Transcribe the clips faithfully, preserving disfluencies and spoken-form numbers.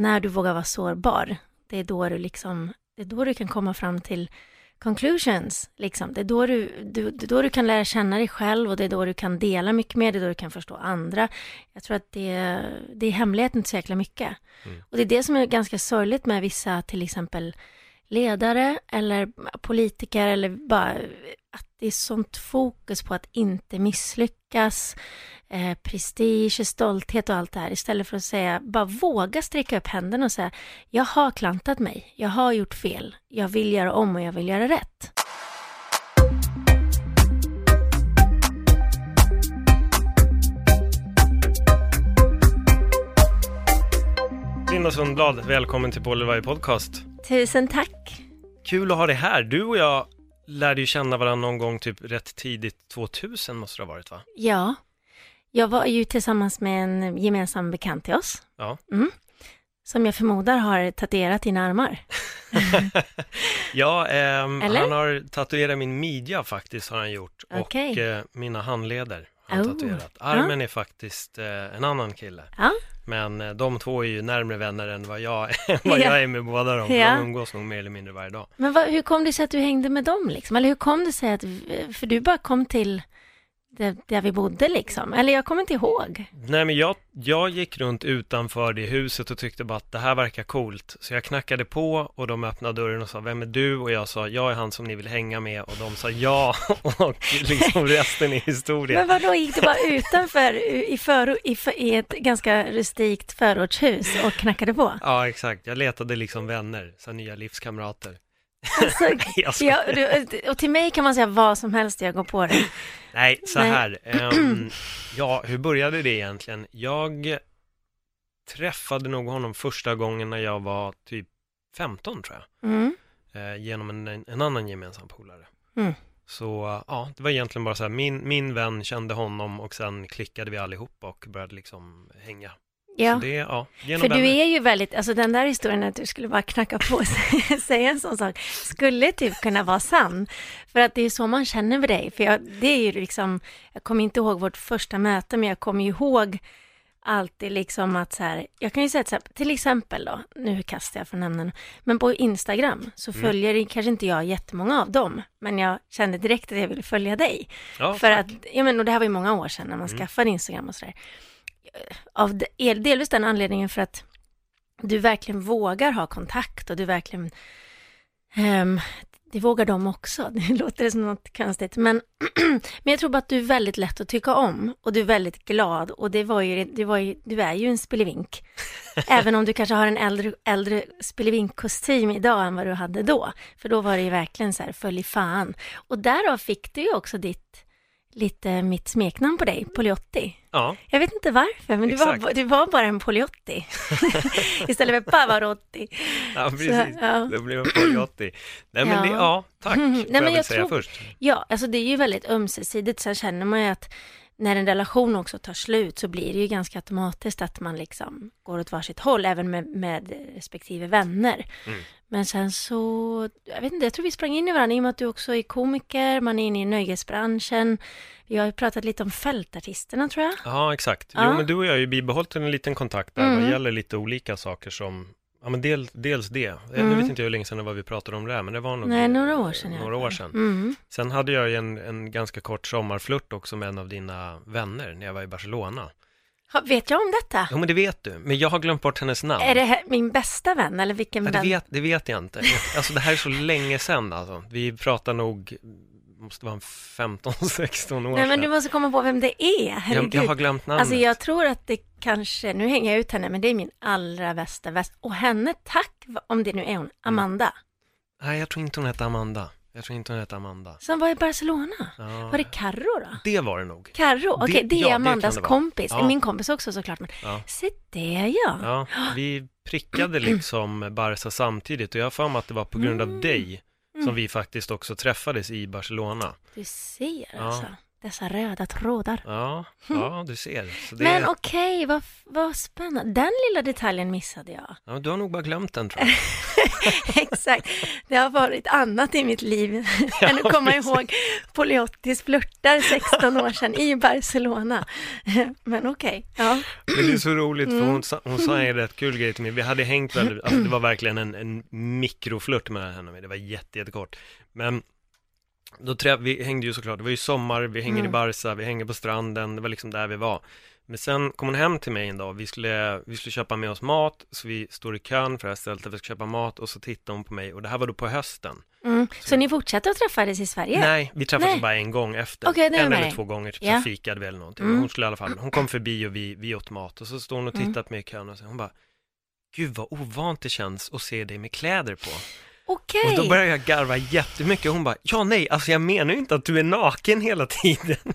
När du vågar vara sårbar, det är då du liksom, det är då du kan komma fram till conclusions liksom. Det är då du, du, det är då du kan lära känna dig själv, och det är då du kan dela mycket mer, det är då du kan förstå andra. Jag tror att det, det är hemligheten så jäkla mycket. Mm. Och det är det som är ganska sorgligt med vissa, till exempel ledare eller politiker, eller bara att det är sånt fokus på att inte misslyckas, eh, prestige, stolthet och allt det här, istället för att säga, bara våga sträcka upp händerna och säga, jag har klantat mig, jag har gjort fel, jag vill göra om och jag vill göra rätt. Linda Sundblad, välkommen till Bolivar podcast. Tusen tack. Kul att ha dig här. Du och jag lärde ju känna varandra någon gång typ rätt tidigt, tvåtusen måste det ha varit, va? Ja, jag var ju tillsammans med en gemensam bekant till oss. Ja. Mm. Som jag förmodar har tatuerat dina armar. ja, eh, han har tatuerat min midja faktiskt, har han gjort. Okay. Och eh, mina handleder har han oh. tatuerat. Armen ja. är faktiskt eh, en annan kille. Ja. Men de två är ju närmare vänner än vad jag, vad jag är med båda dem. Ja. De umgås nog mer eller mindre varje dag. Men vad, hur kom det sig att du hängde med dem? Liksom? Eller hur kom det sig att... För du bara kom till där, där vi bodde liksom. Eller jag kommer inte ihåg. Nej, men jag, jag gick runt utanför det huset och tyckte bara att det här verkar coolt. Så jag knackade på och de öppnade dörren och sa, vem är du? Och jag sa, jag är han som ni vill hänga med. Och de sa ja. Och liksom resten är historia. Men vadå, gick du bara utanför i, för, i, för, i ett ganska rustikt förortshus och knackade på? Ja, exakt. Jag letade liksom vänner, så nya livskamrater. Alltså, ja, och till mig kan man säga vad som helst, jag går på det. Nej, så Nej. här. Um, ja, hur började det egentligen? Jag träffade nog honom första gången när jag var typ femton, tror jag. Mm. Uh, genom en, en annan gemensam polare. Mm. Så uh, ja, det var egentligen bara så här. Min, min vän kände honom och sen klickade vi allihop och började liksom hänga. Ja. Det, ja, för du är ju väldigt, alltså den där historien att du skulle bara knacka på och säga en sån sak skulle typ kunna vara sann, för att det är så man känner med dig, för jag, det är ju liksom, jag kommer inte ihåg vårt första möte, men jag kommer ihåg alltid liksom att så här, jag kan ju säga att till exempel då, nu kastar jag från ämnen, men på Instagram så följer mm. kanske inte jag jättemånga av dem, men jag kände direkt att jag ville följa dig, ja, för tack. att, ja men och det här var ju många år sedan när man mm. skaffade Instagram och sådär. Av delvis den anledningen för att du verkligen vågar ha kontakt och du verkligen um, det vågar de också, det låter som något konstigt, men, men jag tror bara att du är väldigt lätt att tycka om och du är väldigt glad, och det var ju, det var ju, du är ju en spelevink även om du kanske har en äldre, äldre spelevink-kostym idag än vad du hade då, för då var det ju verkligen så här, följ fan, och därav fick du ju också ditt lite mitt smeknamn på dig, Poliotti. Ja. Jag vet inte varför, men du var, du var bara en Poliotti. Istället för Pavarotti. Ja, precis. Så, ja. Det blev en Poliotti. Nej, men ja. Det, ja, tack. Nej, men jag, jag säga tror, först. Ja, alltså det är ju väldigt ömsesidigt. Sen känner man ju att när en relation också tar slut så blir det ju ganska automatiskt att man liksom går åt varsitt håll, även med, med respektive vänner. Mm. Men sen så, jag vet inte, jag tror vi sprang in i varandra i och med att du också är komiker, man är inne i nöjesbranschen. Vi har ju pratat lite om fältartisterna, tror jag. Ja, exakt. Ja. Jo, men du och jag har ju bibehållit en liten kontakt där mm. vad gäller lite olika saker som, ja men del, dels det. Mm. Nu vet inte hur länge sedan det var vi pratade om det här, men det var nog Nej, några år sedan. Några år sedan. Mm. Sen hade jag ju en, en ganska kort sommarflört också med en av dina vänner när jag var i Barcelona. Ha, vet jag om detta? Ja, men det vet du. Men jag har glömt bort hennes namn. Är det här min bästa vän? Eller vilken ja, det, vet, det vet jag inte. Alltså det här är så länge sedan. Alltså. Vi pratar nog, måste vara en femton sexton år. Nej, men du måste komma på vem det är. Jag, jag har glömt namnet. Alltså jag tror att det kanske, nu hänger jag ut henne, men det är min allra bästa väst. Och henne, tack, om det nu är hon, Amanda. Mm. Nej, jag tror inte hon heter Amanda. Jag tror inte hon heter Amanda. Som var i Barcelona? Ja. Var det Carro då? Det var det nog. Carro, okej, okay, det, det är ja, Amandas det det kompis. Ja. Min kompis också såklart. Men... Ja. Se det, ja. ja. Vi prickade liksom Barca samtidigt och jag fann att det var på grund av mm. dig som mm. vi faktiskt också träffades i Barcelona. Du ser ja. alltså. Dessa röda trådar. Ja, ja du ser. Så det men är... okej, vad, vad spännande. Den lilla detaljen missade jag. Ja, du har nog bara glömt den, tror jag. Exakt. Det har varit annat i mitt liv ja, än att komma precis. ihåg Poliottis flörtar sexton år sedan i Barcelona. Men okej. Ja. Men det är så roligt för hon sa, hon sa en rätt kul grej till mig. Vi hade hängt väldigt, alltså det var verkligen en, en mikroflört med henne. Det var jätte, jättekort. Men då trä- vi hängde ju såklart, det var ju sommar, vi hänger mm. i Barca, vi hänger på stranden, det var liksom där vi var. Men sen kom hon hem till mig en dag, vi skulle, vi skulle köpa med oss mat, så vi står i kön för det här stället där vi ska köpa mat och så tittar hon på mig och det här var då på hösten. Mm. Så, så ni fortsatte att träffades i Sverige? Nej, vi träffades nej. bara en gång efter, okay, en eller två gånger typ, yeah. så fikade vi eller någonting. Mm. Hon, skulle i alla fall, hon kom förbi och vi, vi åt mat och så står hon och tittar på mig i kön och så, hon bara, gud vad ovant det känns att se dig med kläder på. Okej. Och då började jag garva jättemycket och hon bara, ja nej, alltså jag menar ju inte att du är naken hela tiden.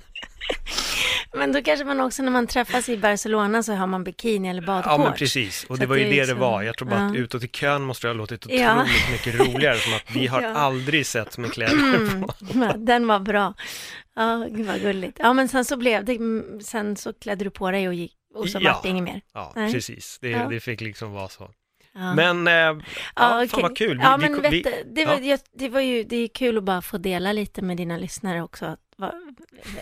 Men då kanske man också när man träffas i Barcelona så har man bikini eller badkort. Ja men precis, och så det var ju det det, liksom... det var. Jag tror bara ja. att utåt i kön måste det ha låtit otroligt ja. mycket roligare som att vi har ja. aldrig sett med kläder på. Mm, den var bra. Ja, gud vad gulligt. Ja men sen så blev det, sen så klädde du på dig och gick och så ja. var det inget mer. Ja, nej. precis. Det, ja. det fick liksom vara så. Ja. Men eh, ja, ja, fan vad kul. Ja, vi, men vi, vet du, det, var, ja. jag, det var ju det är kul att bara få dela lite med dina lyssnare också. Att, var,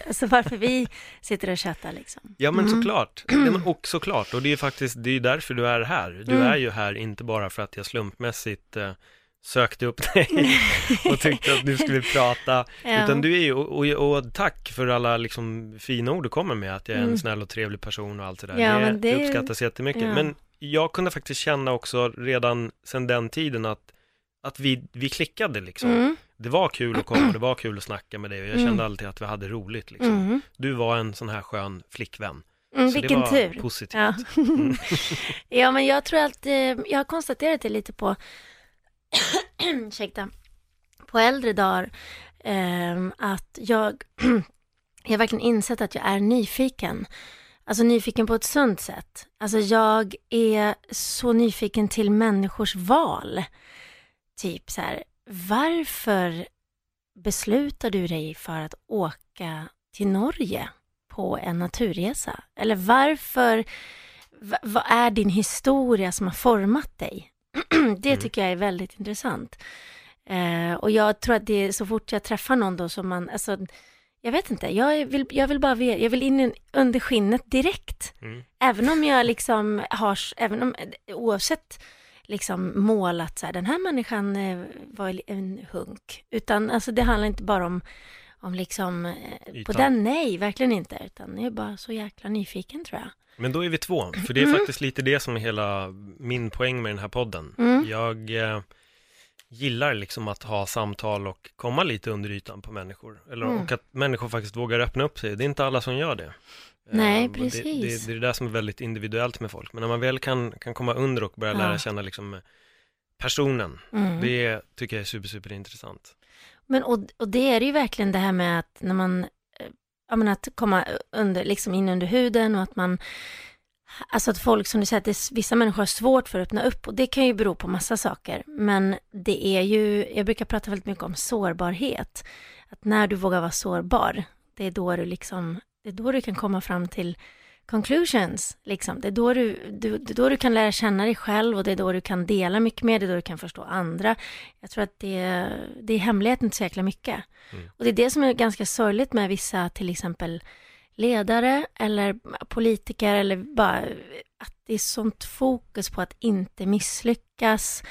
alltså varför vi sitter och chattar liksom. Ja men mm. såklart. Ja, men, och såklart. Och det är faktiskt det är därför du är här. Du mm. är ju här inte bara för att jag slumpmässigt eh, sökte upp dig och tyckte att du skulle prata. Ja. Utan du är ju, och, och, och tack för alla liksom, fina ord du kommer med. Att jag är en mm. snäll och trevlig person och allt det där. Ja, det, det uppskattas jättemycket. Ja. Men jag kunde faktiskt känna också redan sedan den tiden att, att vi, vi klickade liksom. Mm. Det var kul att komma, det var kul att snacka med dig och jag mm. kände alltid att vi hade roligt liksom. Mm. Du var en sån här skön flickvän. Mm, vilken det var tur. Positivt. Ja. Mm. Ja, men jag tror att jag har konstaterat det lite på ursäkta, på äldre dagar um, att jag jag har verkligen insett att jag är nyfiken. Alltså nyfiken på ett sunt sätt. Alltså jag är så nyfiken till människors val. Typ så här, varför beslutar du dig för att åka till Norge på en naturresa? Eller varför, v- vad är din historia som har format dig? Det tycker jag är väldigt intressant. Eh, och jag tror att det är så fort jag träffar någon då som man... Alltså, jag vet inte, jag vill, jag vill bara jag vill in under skinnet direkt. Mm. Även om jag liksom har, även om, oavsett liksom mål att så här, den här människan var en hunk. Utan alltså det handlar inte bara om, om liksom, ytan. På den, nej verkligen inte. Utan jag är bara så jäkla nyfiken tror jag. Men då är vi två, för det är mm. faktiskt lite det som är hela min poäng med den här podden. Mm. Jag... Eh... gillar liksom att ha samtal och komma lite under ytan på människor. Eller, mm. och att människor faktiskt vågar öppna upp sig. Det är inte alla som gör det. Nej, eh, precis. Det, det, det är det där som är väldigt individuellt med folk. Men när man väl kan, kan komma under och börja ja. lära känna liksom personen. Mm. Det tycker jag är super, super intressant. Men, och, och det är det ju verkligen det här med att när man jag menar, att komma under, liksom in under huden och att man alltså att folk som du säger, att det är, vissa människor har svårt för att öppna upp och det kan ju bero på massa saker. Men det är ju, jag brukar prata väldigt mycket om sårbarhet. Att när du vågar vara sårbar, det är då du liksom, det är då du kan komma fram till conclusions. Liksom. Det är då du, du, det är då du kan lära känna dig själv och det är då du kan dela mycket mer, det är då du kan förstå andra. Jag tror att det, det är hemligheten inte så jäkla mycket. Mm. Och det är det som är ganska sorgligt med vissa till exempel... ledare eller politiker eller bara att det är sånt fokus på att inte misslyckas,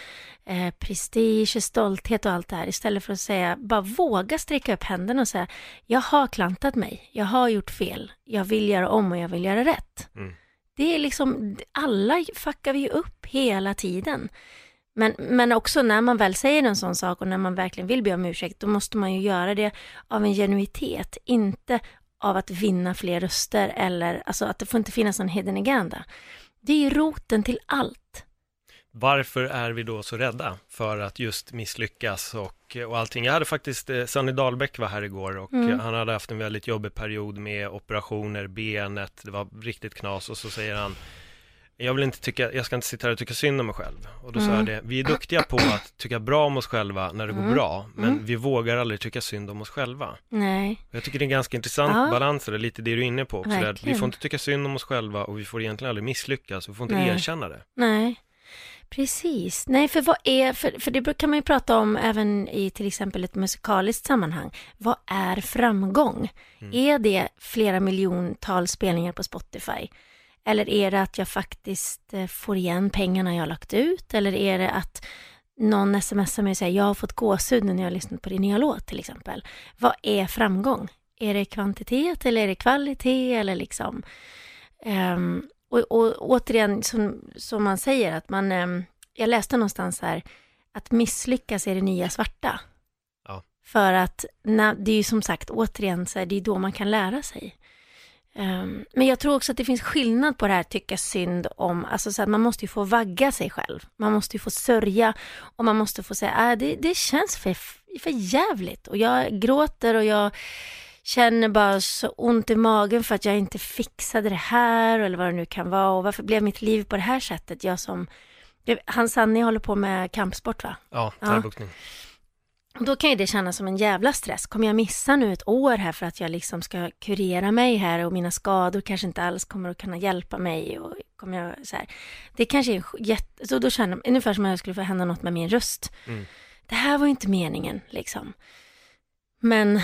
eh, prestige, stolthet och allt det här istället för att säga, bara våga sträcka upp händerna och säga, jag har klantat mig, jag har gjort fel, jag vill göra om och jag vill göra rätt. Mm. Det är liksom, alla fuckar vi ju upp hela tiden. Men, men också när man väl säger en sån sak och när man verkligen vill be om ursäkt, då måste man ju göra det av en genuitet, inte av att vinna fler röster eller alltså att det får inte finnas en hidden agenda. Det är ju roten till allt. Varför är vi då så rädda för att just misslyckas och och, och allting. Jag hade faktiskt, eh, Sanny Dahlbäck var här igår och mm. han hade haft en väldigt jobbig period med operationer, benet, det var riktigt knas, och så säger han: jag vill inte tycka, jag ska inte sitta här och tycka synd om mig själv. Och då mm. sa jag det, vi är duktiga på att tycka bra om oss själva när det mm. går bra, men mm. vi vågar aldrig tycka synd om oss själva. Nej. Jag tycker det är en ganska intressant ja. balans, det är lite det du är inne på. Att vi får inte tycka synd om oss själva och vi får egentligen aldrig misslyckas, vi får inte Nej. erkänna det. Nej. Precis. Nej, för vad är för, för det kan man ju prata om även i till exempel ett musikaliskt sammanhang. Vad är framgång? Mm. Är det flera miljontals spelningar på Spotify? Eller är det att jag faktiskt får igen pengarna jag har lagt ut? Eller är det att någon smsar mig och säger jag har fått gåshud när jag har lyssnat på din nya låt till exempel? Vad är framgång? Är det kvantitet eller är det kvalitet? Eller liksom... Um, Och, och återigen, som, som man säger, att man, eh, jag läste någonstans här, att misslyckas är det nya svarta. Ja. För att, na, det är ju som sagt, återigen, så här, det är då man kan lära sig. Um, men jag tror också att det finns skillnad på det här tycka synd om, alltså så att man måste ju få vagga sig själv. Man måste ju få sörja och man måste få säga, äh, det, det känns för, för jävligt och jag gråter och jag... känner bara så ont i magen för att jag inte fixade det här eller vad det nu kan vara, och varför blev mitt liv på det här sättet? Jag som han Sanny håller på med kampsport, va? Ja, thaiboxning. Ja. Då kan ju det kännas som en jävla stress. Kommer jag missa nu ett år här för att jag liksom ska kurera mig här, och mina skador kanske inte alls kommer att kunna hjälpa mig, och kommer jag så här. Det kanske är jätte... så då känner jag ungefär som om jag skulle få hända något med min röst. Mm. Det här var ju inte meningen liksom. Men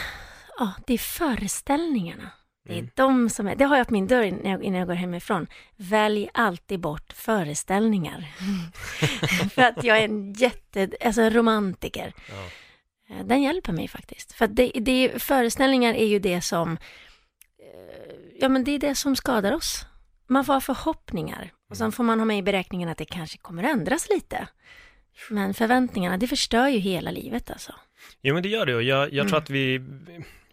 ja, det är föreställningarna. Det är mm. de som är... Det har jag på min dörr innan jag, innan jag går hemifrån. Välj alltid bort föreställningar. För att jag är en jätte... Alltså en romantiker. Ja. Den hjälper mig faktiskt. För att det, det, föreställningar är ju det som... Ja, men det är det som skadar oss. Man får förhoppningar. Mm. Och sen får man ha med i beräkningen att det kanske kommer att ändras lite. Men förväntningarna, det förstör ju hela livet alltså. Jo, men det gör det. Och jag, jag mm. tror att vi...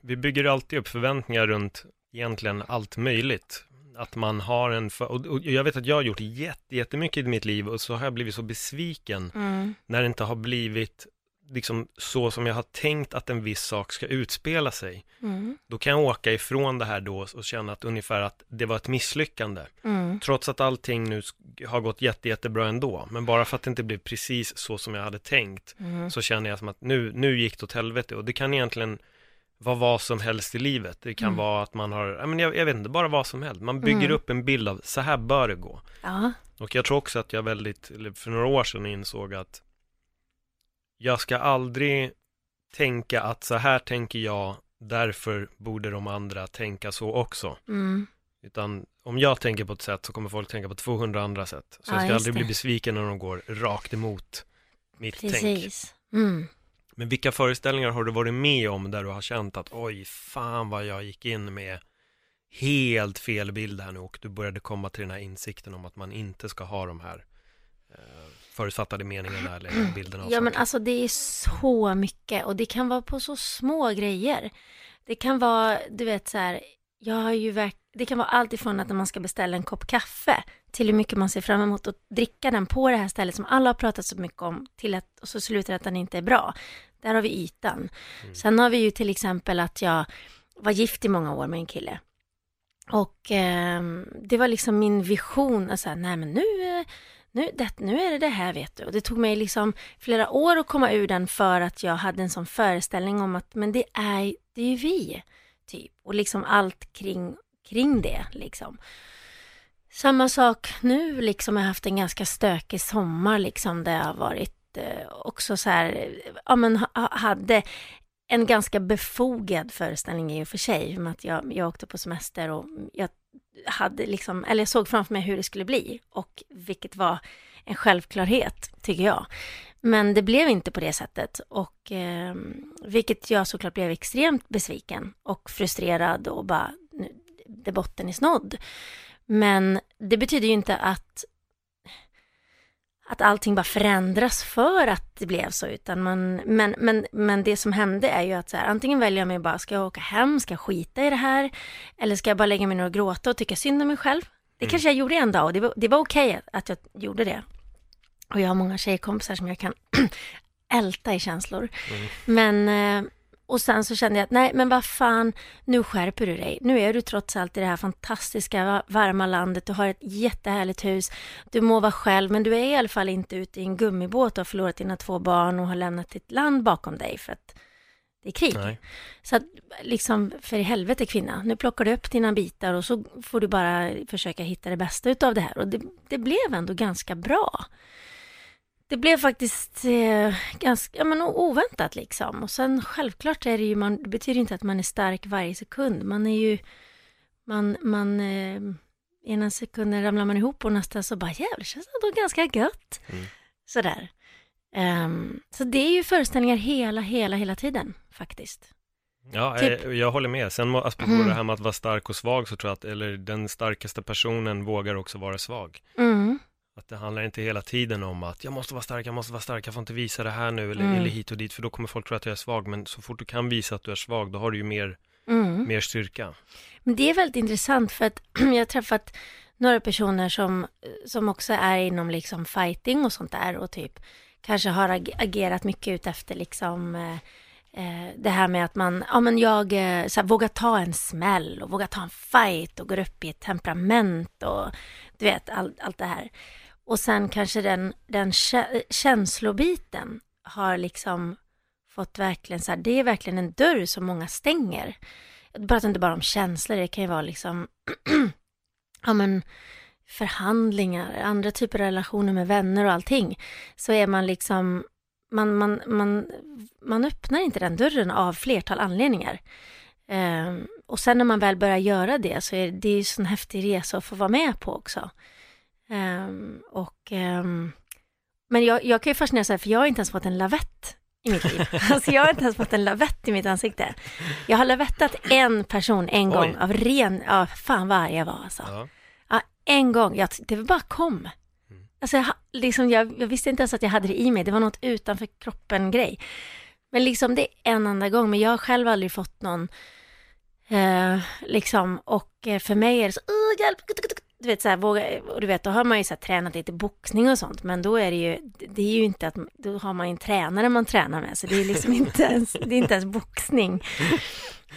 Vi bygger alltid upp förväntningar runt egentligen allt möjligt. Att man har en... För- och jag vet att jag har gjort jätte, jättemycket i mitt liv, och så har jag blivit så besviken mm. när det inte har blivit liksom så som jag har tänkt att en viss sak ska utspela sig. Mm. Då kan jag åka ifrån det här då och känna att ungefär att det var ett misslyckande. Mm. Trots att allting nu har gått jätte, jättebra ändå. Men bara för att det inte blev precis så som jag hade tänkt mm. så känner jag som att nu, nu gick det åt helvete. Och det kan egentligen... vad vad som helst i livet. Det kan mm. vara att man har, men jag, jag vet inte, bara vad som helst. Man bygger mm. upp en bild av, så här bör det gå. Ja. Och jag tror också att jag väldigt, för några år sedan insåg att jag ska aldrig tänka att så här tänker jag, därför borde de andra tänka så också. Mm. Utan om jag tänker på ett sätt så kommer folk tänka på tvåhundra andra sätt. Så ja, jag ska aldrig det. bli besviken när de går rakt emot mitt Precis. tänk. Mm. Men vilka föreställningar har du varit med om där du har känt att oj fan vad jag gick in med helt fel bild här nu, och du började komma till den här insikten om att man inte ska ha de här eh, förutfattade meningarna eller bilderna? Ja, saker. Men alltså det är så mycket, och det kan vara på så små grejer. Det kan vara, du vet så här, jag har ju verk- det kan vara allt ifrån att när man ska beställa en kopp kaffe till hur mycket man ser fram emot att dricka den på det här stället som alla har pratat så mycket om, till att, och så slutar att den inte är bra. Där har vi ytan. Mm. Sen har vi ju till exempel att jag var gift i många år med en kille. Och eh, det var liksom min vision att säga, nej men nu, nu, det, nu är det det här vet du. Och det tog mig liksom flera år att komma ur den, för att jag hade en sån föreställning om att men det är, det är ju vi typ. Och liksom allt kring, kring det liksom. Samma sak nu liksom, jag har haft en ganska stökig sommar liksom, där jag har varit eh, också så här, ja men ha, hade en ganska befogad föreställning i och för sig, med att jag, jag åkte på semester och jag hade liksom, eller jag såg framför mig hur det skulle bli, och vilket var en självklarhet tycker jag. Men det blev inte på det sättet, och eh, vilket jag såklart blev extremt besviken och frustrerad och bara, nu, det botten är snodd. Men det betyder ju inte att, att allting bara förändras för att det blev så. Utan man, men, men, men det som hände är ju att så här, antingen väljer jag mig bara, ska jag åka hem, ska jag skita i det här? Eller ska jag bara lägga mig ner och gråta och tycka synd om mig själv? Det mm. kanske jag gjorde en dag, och det var, det var okej okay att jag gjorde det. Och jag har många tjejkompisar som jag kan älta i känslor. Mm. Men... Eh, och sen så kände jag att nej, men vad fan, nu skärper du dig. Nu är du trots allt i det här fantastiska varma landet. Du har ett jättehärligt hus. Du må vara själv, men du är i alla fall inte ute i en gummibåt och har förlorat dina två barn och har lämnat ditt land bakom dig för att det är krig. Nej. Så att, liksom, för i helvete kvinna, nu plockar du upp dina bitar och så får du bara försöka hitta det bästa utav det här. Och det, det blev ändå ganska bra. Det blev faktiskt eh, ganska ja, men oväntat liksom. Och sen självklart är det ju, man, det betyder inte att man är stark varje sekund. Man är ju, man, man eh, ena sekunden ramlar man ihop och nästa så bara jävlar, känns det då ganska gött. Mm. Sådär. Um, så det är ju föreställningar hela, hela, hela tiden faktiskt. Ja, typ. jag, jag håller med. Sen alltså, på mm. det här med att vara stark och svag så tror jag att, eller den starkaste personen vågar också vara svag. Mm. Att det handlar inte hela tiden om att jag måste vara stark, jag måste vara stark, jag får inte visa det här nu eller, mm. eller hit och dit, för då kommer folk tro att jag är svag. Men så fort du kan visa att du är svag, då har du ju mer, mm. mer styrka. Men det är väldigt intressant för att jag har träffat några personer som, som också är inom liksom fighting och sånt där och typ kanske har agerat mycket ut efter liksom... Eh, det här med att man ja, men jag, så här, vågar ta en smäll och vågar ta en fight och går upp i ett temperament och du vet, all, allt det här. Och sen kanske den, den känslobiten har liksom fått verkligen så här, det är verkligen en dörr som många stänger. Jag pratar inte bara om känslor, det kan ju vara liksom ja, men förhandlingar, andra typer av relationer med vänner och allting. Så är man liksom Man, man, man, man öppnar inte den dörren av flertal anledningar. Ehm, och sen när man väl börjar göra det så är det ju en sån häftig resa att få vara med på också. Ehm, och, ehm, men jag, jag kan ju fascinera så här, för jag har inte ens fått en lavett i mitt liv. Alltså jag har inte ens fått en lavett i mitt ansikte. Jag har lavettat en person en Oj. gång av ren, ja fan vad arg jag var alltså. Ja. Ja, en gång, jag, det var bara kom. Alltså jag, liksom, jag, jag visste inte ens att jag hade det i mig. Det var något utanför kroppen grej. Men liksom det är en enda gång. Men jag har själv aldrig fått någon. Eh, liksom. Och för mig är det så. Hjälp! Du vet, så här, våga, och du vet, då har man ju så här, tränat lite boxning och sånt. Men då är det ju. Det är ju inte att. Då har man ju en tränare man tränar med. Så det är liksom inte ens, det är inte ens boxning.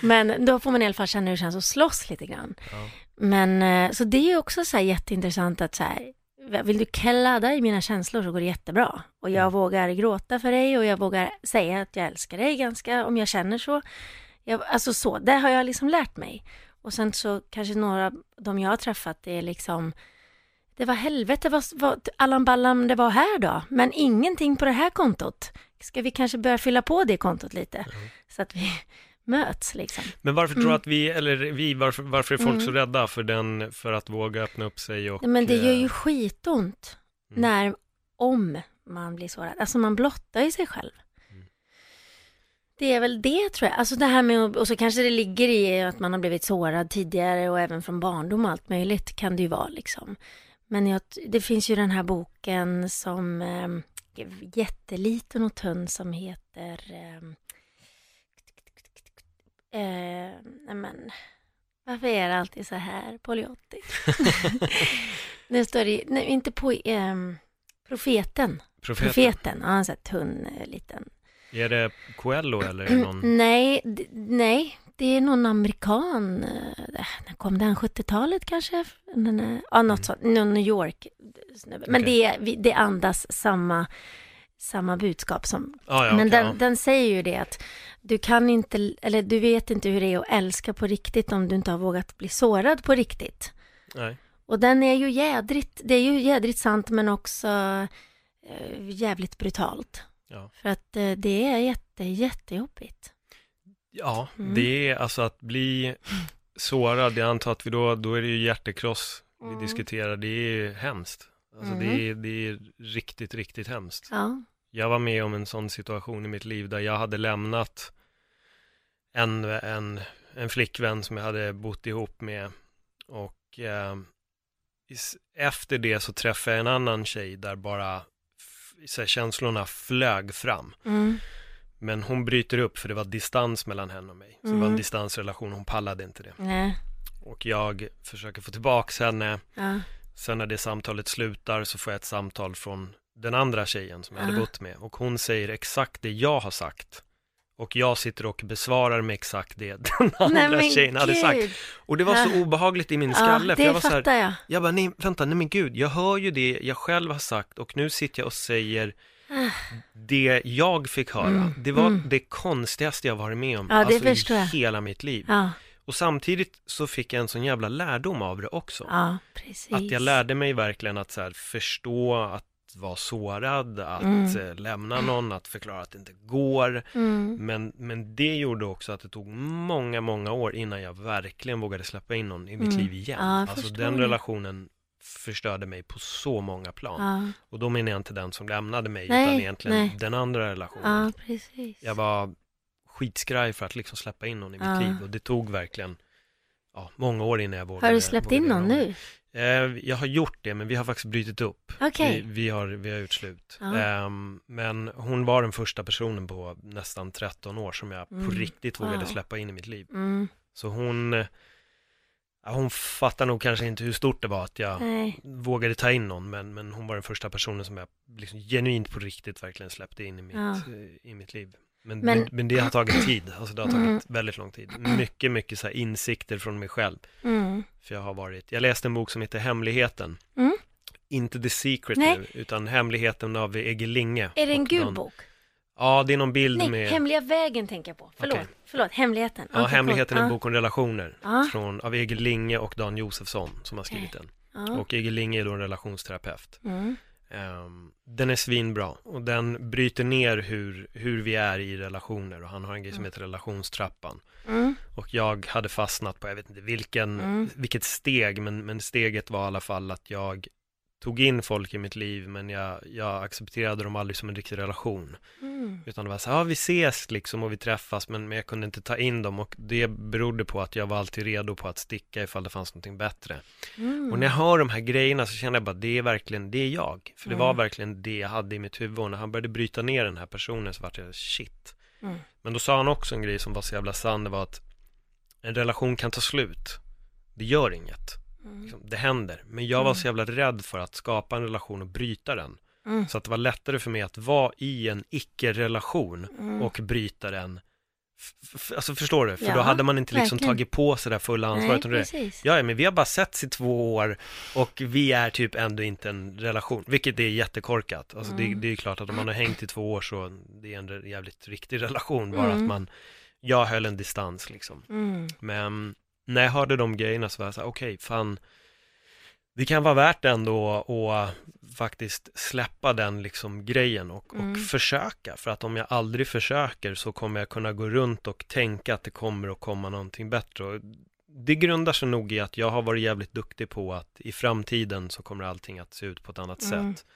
Men då får man i alla fall känna hur det känns att slåss lite grann. Ja. Men så det är ju också så här jätteintressant att så här. Vill du kladda i mina känslor så går det jättebra. Och jag vågar gråta för dig och jag vågar säga att jag älskar dig ganska om jag känner så. Jag, alltså så, det har jag liksom lärt mig. Och sen så kanske några av de jag har träffat det är liksom det var helvete, vad, vad, Allan Ballam det var här då. Men ingenting på det här kontot. Ska vi kanske börja fylla på det kontot lite? Mm. Så att vi... möts liksom. Men varför mm. tror du att vi eller vi varför, varför är folk mm. så rädda för den för att våga öppna upp sig och... Men det gör ju skitont mm. när om man blir sårad. Alltså man blottar ju sig själv. Mm. Det är väl det tror jag. Alltså det här med och så kanske det ligger i att man har blivit sårad tidigare och även från barndom och allt möjligt kan det ju vara liksom. Men jag, det finns ju den här boken som eh, jätteliten och tunn som heter eh, Eh, nej men varför är det alltid så här Poliotti? Nu står det nej, inte på eh, Profeten. Profeten. Profeten, ja, en sån här tunn liten. Är det Coelho eller är det någon? nej, d- nej, det är någon amerikan. Eh, när kom den sjuttiotalet kanske? Den är, ja, något mm. sånt, New York. Men okay. det, det andas samma samma budskap som ah, ja, men okay, den, ja. den säger ju det att du kan inte eller du vet inte hur det är att älska på riktigt om du inte har vågat bli sårad på riktigt. Nej. Och den är ju jädrigt, det är ju jädrigt sant men också eh, jävligt brutalt. Ja. För att eh, det är jätte jättejobbigt. Ja, mm. det är alltså att bli sårad, jag antar att vi då då är det ju hjärtekross vi mm. diskuterar, det är ju hemskt. Alltså mm. det, är, det är riktigt, riktigt hemskt. Ja. Jag var med om en sån situation i mitt liv där jag hade lämnat en, en, en flickvän som jag hade bott ihop med. Och eh, efter det så träffade jag en annan tjej där bara f- känslorna flög fram. Mm. Men hon bryter upp för det var distans mellan henne och mig. Så mm. det var en distansrelation, hon pallade inte det. Nej. Och jag försöker få tillbaka henne. Ja. Sen när det samtalet slutar så får jag ett samtal från den andra tjejen som jag hade bott med, och hon säger exakt det jag har sagt. Och jag sitter och besvarar med exakt det den andra nej, tjejen Gud. hade sagt. Och det var så obehagligt i min skalle. Ja, för jag var så här, jag. jag bara, nej, vänta, nej men Gud, jag hör ju det jag själv har sagt. Och nu sitter jag och säger det jag fick höra. Mm. Det var mm. det konstigaste jag varit med om. Ja, alltså i jag. hela mitt liv. Ja. Och samtidigt så fick jag en sån jävla lärdom av det också. Ja, precis. Att jag lärde mig verkligen att så här, förstå att vara sårad, att mm. lämna någon, att förklara att det inte går. Mm. Men, men det gjorde också att det tog många, många år innan jag verkligen vågade släppa in någon i mitt mm. liv igen. Ja, alltså den det. relationen förstörde mig på så många plan. Ja. Och då menar jag inte den som lämnade mig, nej, utan egentligen nej. den andra relationen. Ja, precis. Jag var skitskraj för att liksom släppa in någon i mitt ja. liv, och det tog verkligen ja, många år innan jag vågade. Har du släppt in någon nu? Jag har gjort det, men vi har faktiskt brytit upp. Okay. Vi, vi, har, vi har gjort slut. Ah. Um, men hon var den första personen på nästan tretton år som jag mm. på riktigt vågade wow. släppa in i mitt liv. Mm. Så hon, hon fattar nog kanske inte hur stort det var att jag Nej. vågade ta in någon. Men, men hon var den första personen som jag liksom genuint på riktigt verkligen släppte in i mitt, ah. i mitt liv. Men, men, men det har tagit tid, alltså det har tagit mm. väldigt lång tid. Mycket, mycket så här insikter från mig själv. Mm. För jag har varit, jag läste en bok som heter Hemligheten. Mm. Inte The Secret Nej. nu, utan Hemligheten av Ege Linge. Är det en gul någon, bok? Ja, det är någon bild Nej, med... Hemliga vägen tänker jag på. Förlåt, okay. förlåt, Hemligheten. Ja, okay, Hemligheten är en bok om relationer ah. från, av Ege Linge och Dan Josefsson som har skrivit den. Ah. Och Ege Linge är då en relationsterapeut. Mm. Um, den är svinbra och den bryter ner hur, hur vi är i relationer, och han har en grej som heter relationstrappan mm. och jag hade fastnat på, jag vet inte vilken, mm. vilket steg, men, men steget var i alla fall att jag tog in folk i mitt liv, men jag, jag accepterade dem aldrig som en riktig relation mm. utan det var så här, ja, vi ses liksom och vi träffas, men, men jag kunde inte ta in dem, och det berodde på att jag var alltid redo på att sticka ifall det fanns någonting bättre mm. och när jag hör de här grejerna så känner jag bara, det är verkligen det är jag, för det mm. var verkligen det jag hade i mitt huvud, och när han började bryta ner den här personen så var det shit mm. men då sa han också en grej som var så jävla sann, det var att en relation kan ta slut, det gör inget. Det händer, men jag var så jävla rädd för att skapa en relation och bryta den mm. så att det var lättare för mig att vara i en icke-relation mm. och bryta den f- alltså förstår du, för ja, då hade man inte liksom verkligen. tagit på sig det fulla ansvaret. Nej, precis. Ja, men vi har bara setts i två år och vi är typ ändå inte en relation, vilket är jättekorkat, alltså mm. det, det är ju klart att om man har hängt i två år så det är en jävligt riktig relation, bara mm. att man, jag höll en distans liksom, mm. men när jag hörde de grejerna så var jag så här, okej, okay, fan, det kan vara värt ändå att faktiskt släppa den liksom grejen och, mm. och försöka. För att om jag aldrig försöker så kommer jag kunna gå runt och tänka att det kommer att komma någonting bättre. Och det grundar sig nog i att jag har varit jävligt duktig på att i framtiden så kommer allting att se ut på ett annat mm. sätt.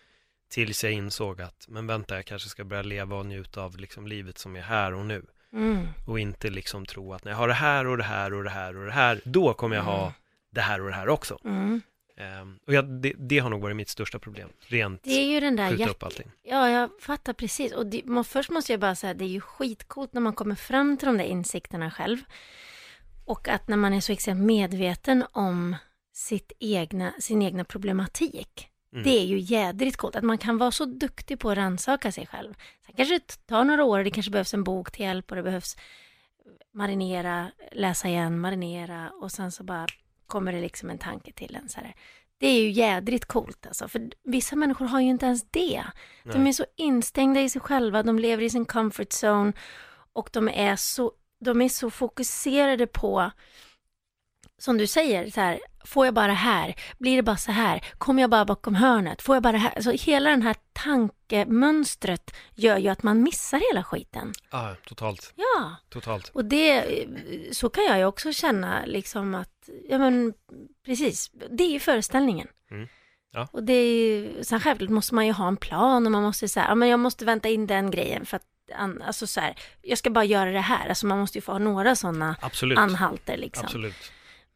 Tills jag insåg att, men vänta, jag kanske ska börja leva och njuta av liksom livet som är här och nu. Mm. Och inte liksom tro att när jag har det här och det här och det här och det här, då kommer jag mm. ha det här och det här också. Mm. Um, och jag, det, det har nog varit mitt största problem. Rent det är ju den där hjärt... upp allting. Ja, jag fattar precis. Och det, man, först måste jag bara säga, det är ju skitcoolt när man kommer fram till de där insikterna själv. Och att när man är så extremt medveten om sitt egna, sin egna problematik. Mm. Det är ju jädrigt coolt att man kan vara så duktig på att rannsaka sig själv. Sen kanske det tar några år, det kanske behövs en bok till hjälp och det behövs marinera, läsa igen, marinera, och sen så bara kommer det liksom en tanke till en så här. Det är ju jädrigt coolt alltså, för vissa människor har ju inte ens det. Nej. De är så instängda i sig själva, de lever i sin comfort zone och de är så, de är så fokuserade på, som du säger, så här, får jag bara här? Blir det bara så här? Kommer jag bara bakom hörnet? Får jag bara här? Så hela den här tankemönstret gör ju att man missar hela skiten. Ja, totalt. Ja. Totalt. Och det, så kan jag ju också känna liksom att, ja men precis, det är ju föreställningen. Mm. Ja. Och det är ju, sen självklart måste man ju ha en plan och man måste säga, ja men jag måste vänta in den grejen för att, alltså så här, jag ska bara göra det här. Alltså man måste ju få ha några sådana Absolut. anhalter liksom. Absolut.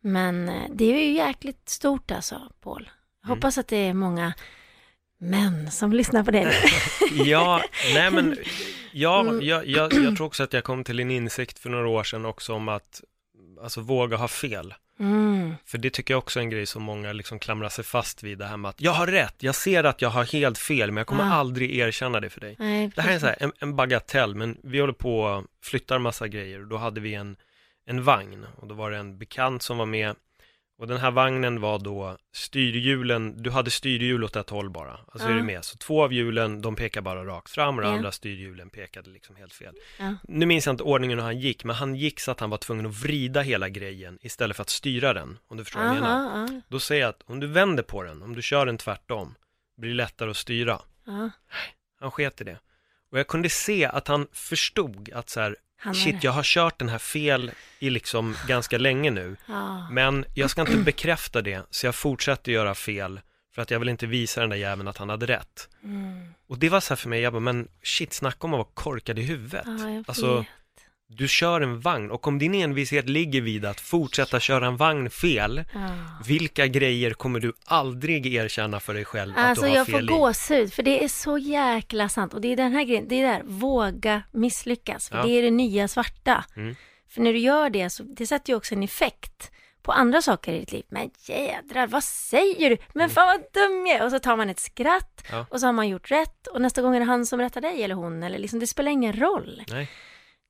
Men det är ju jäkligt stort alltså, Paul. Jag mm. hoppas att det är många män som lyssnar på det. ja, nej men ja, jag, jag, jag tror också att jag kom till en insikt för några år sedan också om att alltså, våga ha fel. Mm. För det tycker jag också är en grej som många liksom klamrar sig fast vid, det här med att jag har rätt, jag ser att jag har helt fel, men jag kommer ah. aldrig erkänna det för dig. Nej, det här är så här, en, en bagatell, men vi håller på och flyttar massa grejer, och då hade vi en, en vagn, och då var det en bekant som var med, och den här vagnen var då styrhjulen, du hade styrhjul åt ett håll bara, alltså ah. är du med, så två av hjulen de pekar bara rakt fram, och de yeah. andra styrhjulen pekade liksom helt fel. Ah. Nu minns jag inte ordningen hur han gick, men han gick så att han var tvungen att vrida hela grejen istället för att styra den, om du förstår ah, vad jag menar. Ah. Då säger jag att om du vänder på den, om du kör den tvärtom, blir det lättare att styra. Ah. Han sket i det. Och jag kunde se att han förstod att så här, shit, jag har kört den här fel i liksom ganska länge nu, ja. Men jag ska inte bekräfta det, så jag fortsätter göra fel för att jag vill inte visa den där jäveln att han hade rätt. Mm. Och det var så här för mig, jag bara, men shit, snacka om att vara korkad i huvudet. Ja, alltså, du kör en vagn, och om din envishet ligger vid att fortsätta köra en vagn fel, ja. Vilka grejer kommer du aldrig erkänna för dig själv att alltså, du har fel i? Alltså jag får gåshud, för det är så jäkla sant. Och det är den här grejen, det är där, våga misslyckas, för ja. Det är det nya svarta. Mm. För när du gör det, så det sätter ju också en effekt på andra saker i ditt liv. Men jädrar, vad säger du? Men fan vad dum jag är. Och så tar man ett skratt, ja. Och så har man gjort rätt, och nästa gång är det han som rättar dig eller hon, eller liksom, det spelar ingen roll. Nej.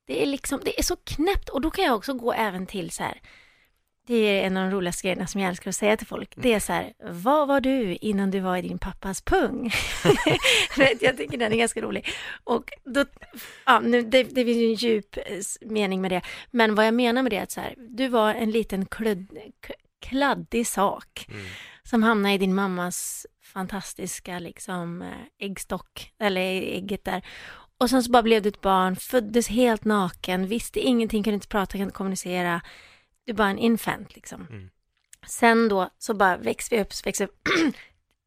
Det är liksom, det är så knäppt. Och då kan jag också gå även till så här. Det är en av de roligaste grejerna som jag älskar att säga till folk. Det är så här, vad var du innan du var i din pappas pung? Jag tycker den är ganska rolig. Och då, ja, nu, det, det finns ju en djup mening med det. Men vad jag menar med det är att så här, du var en liten kludd, kladdig sak mm. som hamnade i din mammas fantastiska liksom, äggstock, eller ägget där. Och sen så bara blev du ett barn, föddes helt naken, visste ingenting, kunde inte prata, kunde inte kommunicera. Du var en infant liksom. Mm. Sen då så bara växte vi upp, växte upp.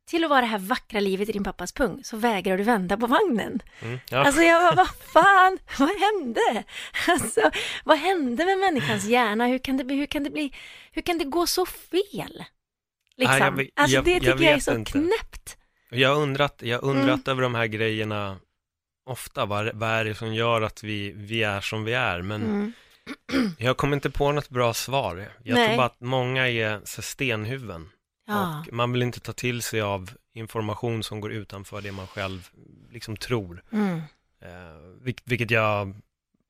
Till att vara det här vackra livet i din pappas pung, så vägrar du vända på vagnen. Mm, ja. Alltså jag bara, vad fan, vad hände? Alltså, vad hände med människans hjärna? Hur kan det bli, hur kan det bli, hur kan det gå så fel? Liksom. Nej, jag, alltså det jag, tycker jag, jag är så inte. Knäppt. Jag har undrat, jag undrat mm. över de här grejerna. Ofta, vad, vad är det som gör att vi, vi är som vi är? Men mm. jag kommer inte på något bra svar. Jag Nej. tror bara att många är så stenhuvuden. Ja. Och man vill inte ta till sig av information som går utanför det man själv liksom tror. Mm. Eh, vil, vilket jag,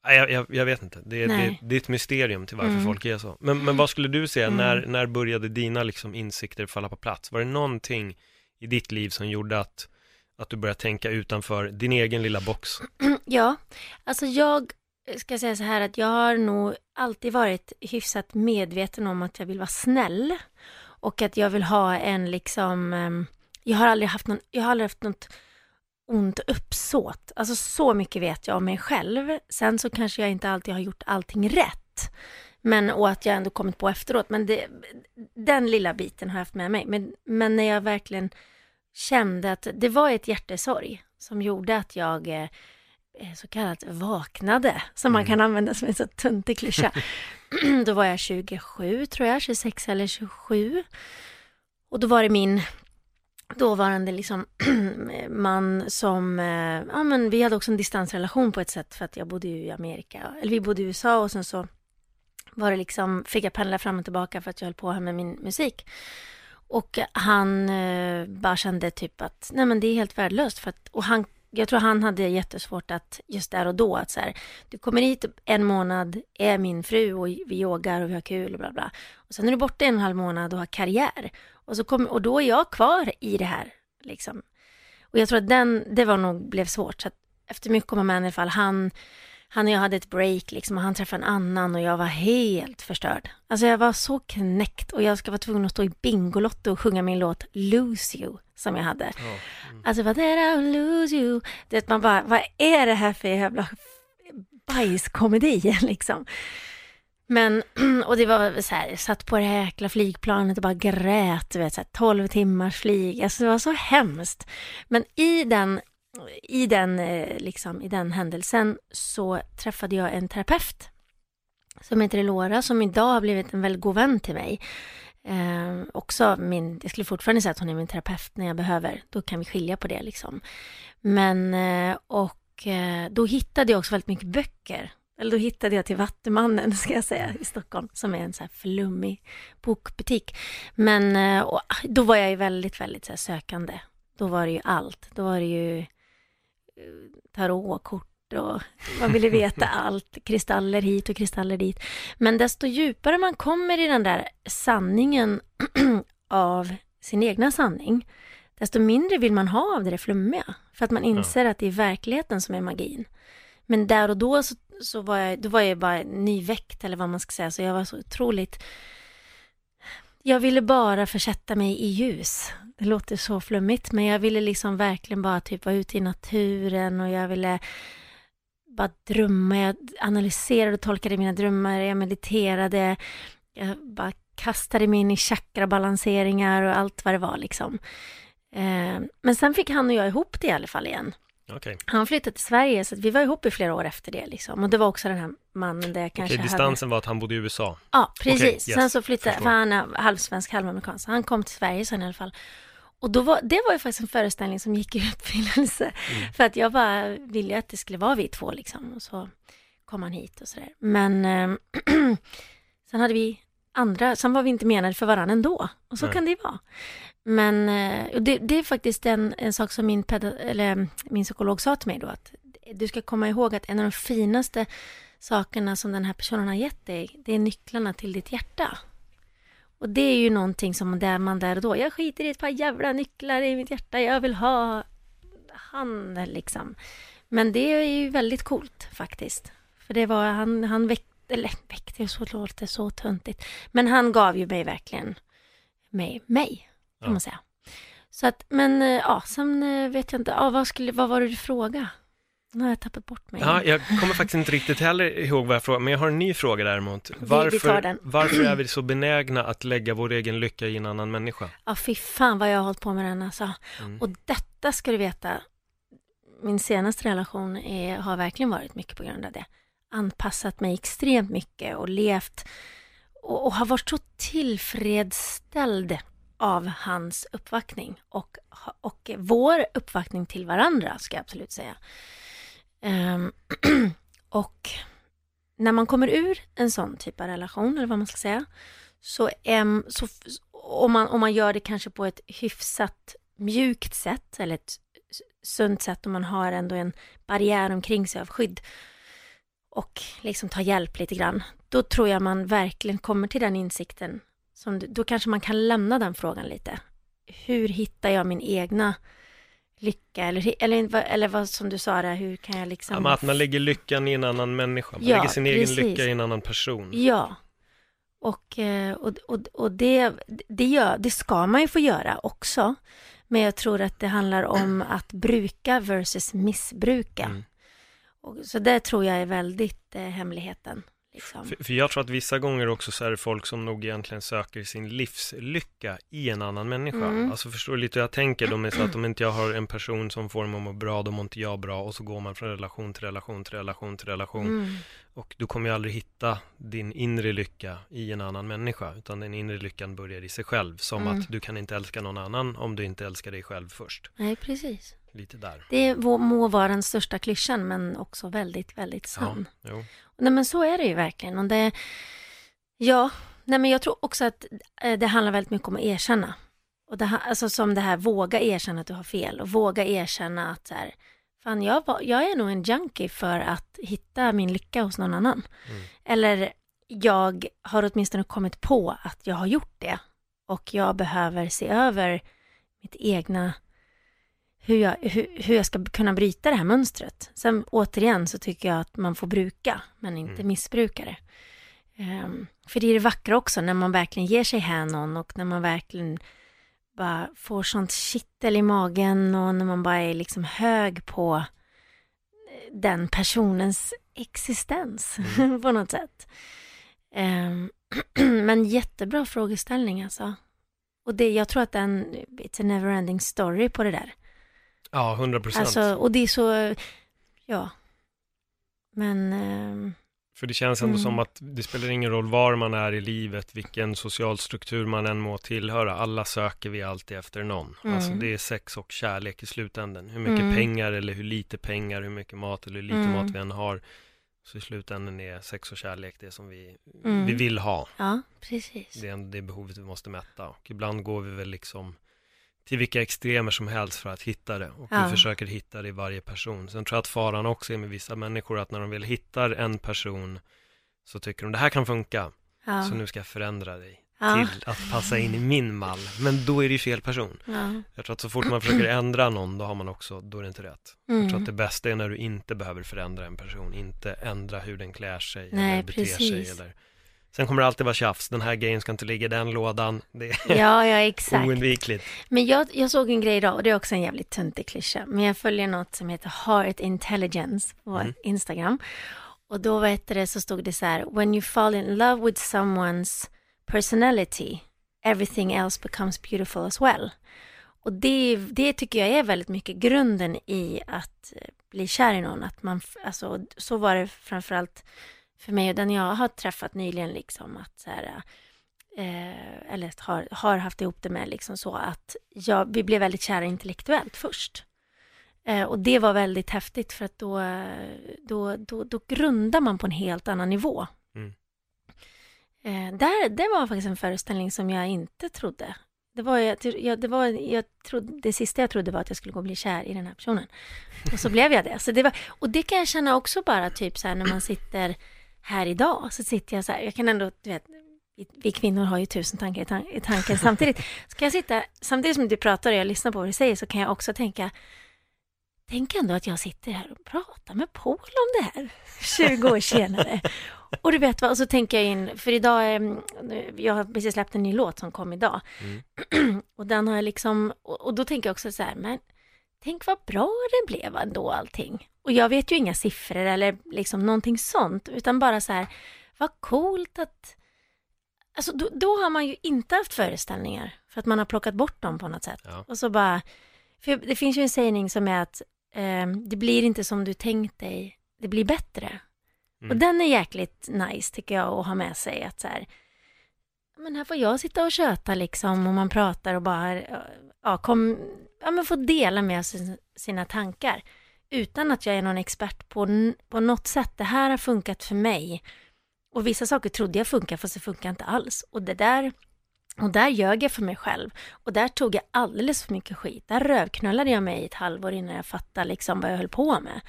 jag, jag... Jag vet inte. Det, det, det är ett mysterium till varför mm. folk är så. Men, men vad skulle du säga? Mm. När, när började dina liksom insikter falla på plats? Var det någonting i ditt liv som gjorde att Att du börjar tänka utanför din egen lilla box? Ja, alltså jag ska säga så här att jag har nog alltid varit hyfsat medveten om att jag vill vara snäll. Och att jag vill ha en liksom, jag har aldrig haft, någon, jag har aldrig haft något ont uppsåt. Alltså så mycket vet jag om mig själv. Sen så kanske jag inte alltid har gjort allting rätt. Men, och att jag ändå kommit på efteråt. Men det, den lilla biten har jag haft med mig. Men, men när jag verkligen kände att det var ett hjärtesorg som gjorde att jag eh, så kallat vaknade, som man kan använda som en så tuntig klyscha. Då var jag tjugosju tror jag, tjugosex eller tjugosju. Och då var det min dåvarande liksom man som, eh, ja men vi hade också en distansrelation på ett sätt, för att jag bodde ju i Amerika, eller vi bodde i U S A, och sen så var det liksom, fick jag pendla fram och tillbaka för att jag höll på här med min musik. Och han eh, bara kände typ att nej men det är helt värdelöst för att, och han, jag tror han hade jättesvårt att just där och då att så här, du kommer hit en månad, är min fru och vi yogar och vi har kul och bla bla. Och sen är du borta en och en halv månad och har karriär. Och, så kom, och då är jag kvar i det här liksom. Och jag tror att den, det var nog, blev svårt. Så att efter mycket komma med i alla fall, han, han och jag hade ett break liksom, och han träffade en annan och jag var helt förstörd. Alltså jag var så knäckt, och jag ska vara tvungen att stå i Bingolotto och sjunga min låt Lose You som jag hade. Oh. Mm. Alltså vad där Lose You. Det man bara, vad är det här för jävla bajskomedi liksom. Men och det var så här, satt på det här jäkla flygplanet och bara grät, du vet så här, tolv timmars flyg. Alltså det var så hemskt. Men i den I den, liksom, i den händelsen så träffade jag en terapeut som heter Elora, som idag har blivit en väldigt god vän till mig. Eh, också min, jag skulle fortfarande säga att hon är min terapeut när jag behöver. Då kan vi skilja på det liksom. Men, eh, och eh, då hittade jag också väldigt mycket böcker Eller då hittade jag till Vattumannen, ska jag säga, i Stockholm, som är en så här flummig bokbutik. Men och, då var jag ju väldigt, väldigt så här sökande. Då var det ju allt. Då var det ju tarotkort och man ville veta allt. Kristaller hit och kristaller dit. Men desto djupare man kommer i den där sanningen av sin egna sanning, desto mindre vill man ha av det flummiga. För att man inser ja. Att det är verkligheten som är magin. Men där och då så, så var, jag, då var jag bara nyväckt eller vad man ska säga. Så jag var så otroligt... Jag ville bara försätta mig i ljus. Det låter så flummigt, men jag ville liksom verkligen bara typ vara ute i naturen och jag ville bara drömma. Jag analyserade och tolkade mina drömmar, jag mediterade, jag bara kastade mig in i chakrabalanseringar och allt vad det var liksom. Eh, men sen fick han och jag ihop det i alla fall igen. Okay. Han flyttade till Sverige så att vi var ihop i flera år efter det liksom. Och det var också den här mannen där jag kanske okay, distansen hade... var att han bodde i U S A. Ja, precis. Okay, yes, sen så flyttade förstår. För han är halvsvensk, halvamerikan. Så han kom till Sverige sen i alla fall. Och då var, det var ju faktiskt en föreställning som gick i uppfyllelse. Mm. För att jag bara ville att det skulle vara vi två liksom. Och så kom han hit och sådär. Men äh, sen hade vi andra, sen var vi inte menade för varandra ändå. Och så Nej. Kan det ju vara. Men och det, det är faktiskt en, en sak som min, peda- eller min psykolog sa till mig då, att du ska komma ihåg att en av de finaste sakerna som den här personen har gett dig, det är nycklarna till ditt hjärta. Och det är ju någonting som där man där och då, jag skiter i ett par jävla nycklar i mitt hjärta, jag vill ha han liksom. Men det är ju väldigt coolt faktiskt. För det var, han, han väckte, eller väckte, så låter det så töntigt. Men han gav ju mig verkligen mig, mig. Kan man säga. Så att, men ja, sen vet jag inte, ja, vad, skulle, vad var det du fråga? Nu har jag tappat bort mig. Ja, jag kommer faktiskt inte riktigt heller ihåg vad jag frågade, men jag har en ny fråga däremot. Varför, vi, vi varför är vi så benägna att lägga vår egen lycka i en annan människa? Ja, fy fan vad jag har hållit på med den alltså. Mm. Och detta ska du veta, min senaste relation är, har verkligen varit mycket på grund av det. Anpassat mig extremt mycket och levt och, och har varit så tillfredsställd av hans uppvaktning och, och vår uppvaktning till varandra, ska jag absolut säga. Um, och när man kommer ur en sån typ av relation, eller vad man ska säga, så, um, så om, man, om man gör det kanske på ett hyfsat mjukt sätt, eller ett sunt sätt, om man har ändå en barriär omkring sig av skydd och liksom tar hjälp lite grann, då tror jag man verkligen kommer till den insikten. Som, då kanske man kan lämna den frågan lite. Hur hittar jag min egna lycka? Eller, eller, eller vad som du sa där, hur kan jag liksom... Ja, att man lägger lyckan i en annan människa. Man ja, lägger sin precis. Egen lycka i en annan person. Ja, och, och, och, och det, det, gör, det ska man ju få göra också. Men jag tror att det handlar om att bruka versus missbruka. Mm. Och, så det tror jag är väldigt eh, hemligheten. För, för jag tror att vissa gånger också så är det folk som nog egentligen söker sin livslycka i en annan människa. Mm. Alltså förstår du lite hur jag tänker? De är så att om inte jag har en person som får mig att må bra, då mår inte jag bra. Och så går man från relation till relation till relation till relation. Mm. Och du kommer ju aldrig hitta din inre lycka i en annan människa. Utan den inre lyckan börjar i sig själv. Som mm. att du kan inte älska någon annan om du inte älskar dig själv först. Nej, precis. Lite där. Det må vara den största klyschan, men också väldigt, väldigt sann. Ja, jo. Nej, men så är det ju verkligen. Och det, ja, nej, men jag tror också att det handlar väldigt mycket om att erkänna. Och det, alltså som det här, våga erkänna att du har fel. Och våga erkänna att så här, fan, jag, var, jag är nog en junkie för att hitta min lycka hos någon annan. Mm. Eller jag har åtminstone kommit på att jag har gjort det. Och jag behöver se över mitt egna... Hur jag, hur, hur jag ska kunna bryta det här mönstret. Sen återigen så tycker jag att man får bruka, men inte mm. missbruka det. Um, för det är det vackra också, när man verkligen ger sig hänon och när man verkligen bara får sånt kittel i magen och när man bara är liksom hög på den personens existens mm. på något sätt. Um, men jättebra frågeställning alltså. Och det, jag tror att den, it's a never ending story på det där. Ja, hundra procent. Alltså, och det är så, ja. Men... Eh, för det känns ändå mm. som att det spelar ingen roll var man är i livet, vilken social struktur man än må tillhöra. Alla söker vi alltid efter någon. Mm. Alltså det är sex och kärlek i slutändan. Hur mycket mm. pengar eller hur lite pengar, hur mycket mat eller hur lite mm. mat vi än har. Så i slutändan är sex och kärlek det som vi, mm. vi vill ha. Ja, precis. Det är det behovet vi måste mätta. Och ibland går vi väl liksom till vilka extremer som helst för att hitta det. Och ja. vi försöker hitta det i varje person. Sen tror jag att faran också är med vissa människor att när de väl hittar en person så tycker de det här kan funka. Ja. Så nu ska jag förändra dig ja. till att passa in i min mall. Men då är det ju fel person. Ja. Jag tror att så fort man försöker ändra någon då har man också, då är det inte rätt. Mm. Jag tror att det bästa är när du inte behöver förändra en person. Inte ändra hur den klär sig. Nej, eller beter precis. sig eller... Sen kommer det alltid vara tjafs. Den här grejen ska inte ligga i den lådan. Det är ja, ja, exakt. oundvikligt. Men jag, jag såg en grej idag, och det är också en jävligt töntig klyscha. Men jag följer något som heter Heart Intelligence på mm. Instagram. Och då vet det, så stod det så här: when you fall in love with someone's personality, everything else becomes beautiful as well. Och det, det tycker jag är väldigt mycket grunden i att bli kär i någon. Att man, alltså, så var det framförallt för mig och den jag har träffat nyligen, liksom att så här, eh, eller har, har haft ihop det med liksom så att jag, vi blev väldigt kära intellektuellt först. Eh, och det var väldigt häftigt för att då, då, då, då grundar man på en helt annan nivå. Mm. Eh, där, det var faktiskt en föreställning som jag inte trodde. Det var, jag, det, var, jag trodde, det sista jag trodde var att jag skulle gå och bli kär i den här personen. Och så blev jag det. Så det var, och det kan jag känna också bara typ så här när man sitter... Här idag så sitter jag så här, jag kan ändå, du vet, vi kvinnor har ju tusen tankar i, tan- i tanken samtidigt. Så kan jag sitta, samtidigt som du pratar och jag lyssnar på vad du säger så kan jag också tänka, tänk ändå att jag sitter här och pratar med Paul om det här tjugo år senare. Och du vet vad, och så tänker jag in, för idag, jag har precis släppt en ny låt som kom idag. Mm. Och den har jag liksom, och då tänker jag också så här, men tänk vad bra det blev ändå allting. Och jag vet ju inga siffror eller liksom någonting sånt. Utan bara så här, vad coolt att... Alltså då, då har man ju inte haft föreställningar. För att man har plockat bort dem på något sätt. Ja. Och så bara... För det finns ju en sägning som är att eh, det blir inte som du tänkt dig. Det blir bättre. Mm. Och den är jäkligt nice tycker jag att ha med sig. Att så här, men här får jag sitta och köta liksom. Och man pratar och bara... Ja, kom, ja men få dela med sig sina tankar. Utan att jag är någon expert på, n- på något sätt. Det här har funkat för mig. Och vissa saker trodde jag funkar fast det funkar inte alls. Och det där, och där ljög jag för mig själv. Och där tog jag alldeles för mycket skit. Där rövknullade jag mig i ett halvår innan jag fattade liksom vad jag höll på med.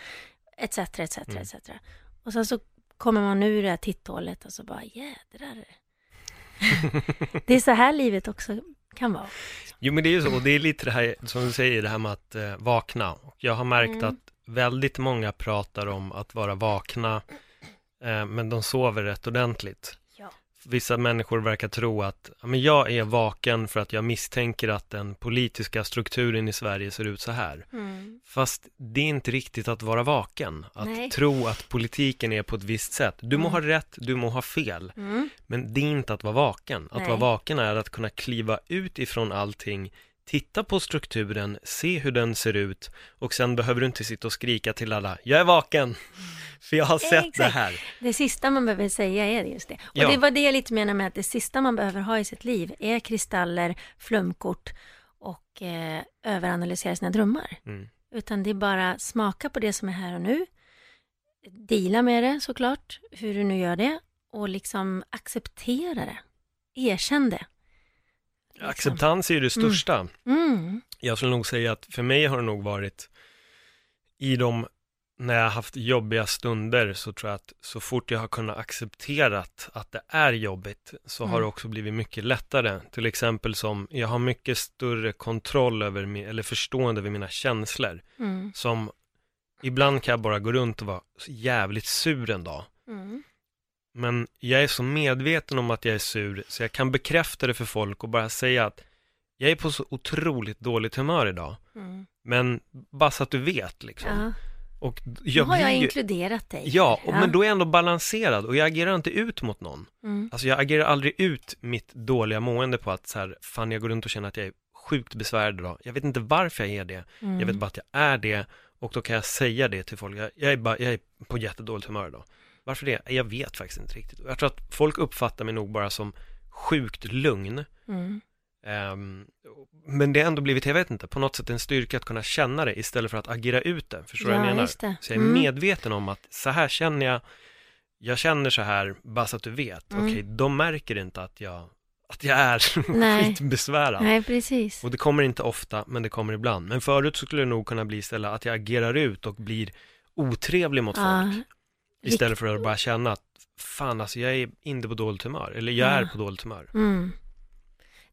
Etc, etc, mm. et cetera. Och sen så kommer man ur det här titthålet och så bara jädrar. Det är så här livet också kan vara. Jo men det är ju så, och det är lite det här som du säger, det här med att eh, vakna. Och jag har märkt mm. att väldigt många pratar om att vara vakna eh, men de sover rätt ordentligt. Ja. Vissa människor verkar tro att ja, men jag är vaken för att jag misstänker att den politiska strukturen i Sverige ser ut så här. Mm. Fast det är inte riktigt att vara vaken. Att Nej. tro att politiken är på ett visst sätt. Du mm. må ha rätt, du må ha fel. Mm. Men det är inte att vara vaken. Att Nej. vara vaken är att kunna kliva ut ifrån allting. Titta på strukturen, se hur den ser ut och sen behöver du inte sitta och skrika till alla, jag är vaken, för jag har sett Exakt. det här. Det sista man behöver säga är just det. Och ja. det var det jag lite menar med att det sista man behöver ha i sitt liv är kristaller, flumkort och eh, överanalysera sina drömmar. Mm. Utan det är bara smaka på det som är här och nu, dela med det såklart, hur du nu gör det och liksom acceptera det, erkänn det. Acceptans är ju det största. Mm. Mm. Jag skulle nog säga att för mig har det nog varit i de, när jag har haft jobbiga stunder så tror jag att så fort jag har kunnat acceptera att det är jobbigt så mm. har det också blivit mycket lättare. Till exempel som jag har mycket större kontroll över eller förstående över mina känslor. Mm. Som ibland kan jag bara gå runt och vara jävligt sur en dag. Mm. Men jag är så medveten om att jag är sur så jag kan bekräfta det för folk och bara säga att jag är på så otroligt dåligt humör idag. Mm. Men bara så att du vet liksom. Ja. Och jag nu har jag ju... inkluderat dig. Ja, och, ja, men då är jag ändå balanserad och jag agerar inte ut mot någon. Mm. Alltså jag agerar aldrig ut mitt dåliga mående på att så här, fan jag går runt och känner att jag är sjukt besvärd idag. Jag vet inte varför jag är det. Mm. Jag vet bara att jag är det och då kan jag säga det till folk. Jag, jag, är, bara, jag är på jättedåligt humör idag. Varför det? Jag vet faktiskt inte riktigt. Jag tror att folk uppfattar mig nog bara som sjukt lugn. Mm. Um, men det har ändå blivit, jag vet inte, på något sätt en styrka att kunna känna det istället för att agera ut det. Förstår du ja, vad jag menar? Mm. Så jag är medveten om att så här känner jag, jag känner så här, bara så att du vet. Mm. Okej, okay, de märker inte att jag, att jag är skitbesvärad. Nej, precis. Och det kommer inte ofta, men det kommer ibland. Men förut så skulle det nog kunna bli istället att jag agerar ut och blir otrevlig mot ja. folk. Istället för att bara känna att fan, alltså jag är inte på dåligt humör. Eller jag ja. är på dåligt humör. Mm.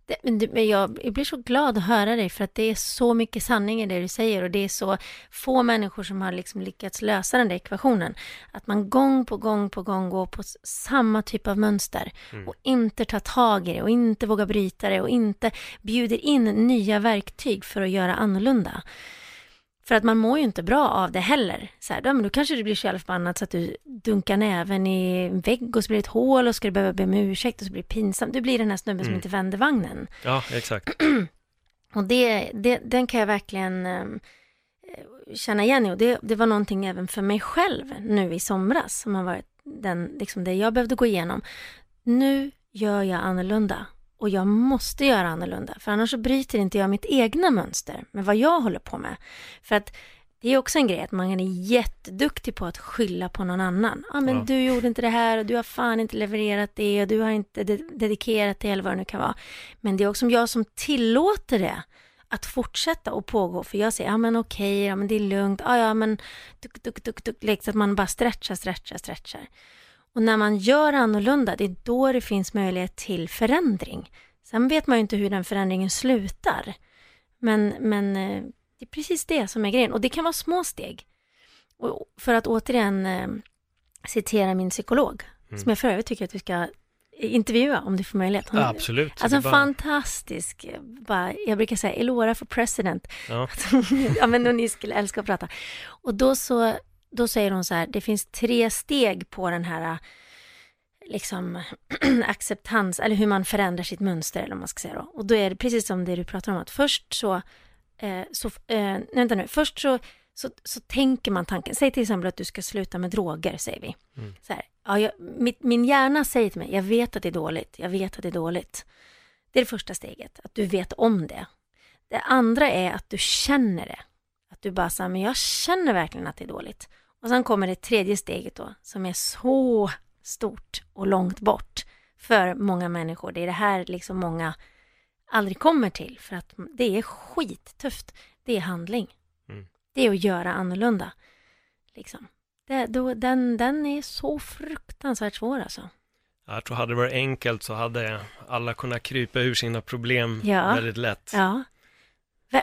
Det, men, du, men jag, jag blir så glad att höra dig, för att det är så mycket sanning i det du säger, och det är så få människor som har liksom lyckats lösa den där ekvationen, att man gång på gång på gång går på samma typ av mönster mm. och inte tar tag i det och inte vågar bryta det och inte bjuder in nya verktyg för att göra annorlunda. För att man mår ju inte bra av det heller. Så här, då, men då kanske du blir så jävla förbannad så att du dunkar näven i en vägg och så blir det ett hål och ska du behöva be om ursäkt och så blir det pinsamt. Du blir den här snubben mm. som inte vänder vagnen. Ja, exakt. Och det, det, den kan jag verkligen äh, känna igen i. Och det, det var någonting även för mig själv nu i somras som har varit den, liksom det jag behövde gå igenom. Nu gör jag annorlunda. Och jag måste göra annorlunda. För annars så bryter inte jag mitt egna mönster med vad jag håller på med. För att det är också en grej att man är jätteduktig på att skylla på någon annan. Ah, men ja, men du gjorde inte det här och du har fan inte levererat det och du har inte de- dedikerat det eller vad det nu kan vara. Men det är också jag som tillåter det att fortsätta och pågå. För jag säger, ja ah, men okej, okay, ja men det är lugnt. Ah, ja men duk, duk, duk, duk. Liksom att man bara stretchar, stretchar, stretchar. Och när man gör annorlunda, det är då det finns möjlighet till förändring. Sen vet man ju inte hur den förändringen slutar. Men, men det är precis det som är grejen. Och det kan vara små steg. Och för att återigen eh, citera min psykolog. Mm. Som jag för övrigt tycker att vi ska intervjua om du får möjlighet. Hon, absolut. Alltså en bara... fantastisk, bara, jag brukar säga Elora for president. Ja. Ja, men ni skulle älska att prata. Och då så... Då säger hon så här, det finns tre steg på den här liksom acceptans, eller hur man förändrar sitt mönster, eller vad man ska säga då. Och då är det precis som det du pratar om, att först så, eh, så eh, vänta nu, först så, så, så tänker man tanken. Säg till exempel att du ska sluta med droger, säger vi. Mm. Så här, ja, jag, mitt, min hjärna säger till mig, jag vet att det är dåligt, jag vet att det är dåligt. Det är det första steget, att du vet om det. Det andra är att du känner det. Att du bara säger, men jag känner verkligen att det är dåligt. Och sen kommer det tredje steget då, som är så stort och långt bort för många människor. Det är det här liksom många aldrig kommer till, för att det är skittufft. Det är handling. Mm. Det är att göra annorlunda. Liksom. Det, då, den, den är så fruktansvärt svår alltså. Jag tror hade det varit enkelt så hade alla kunnat krypa ur sina problem ja. väldigt lätt. Ja.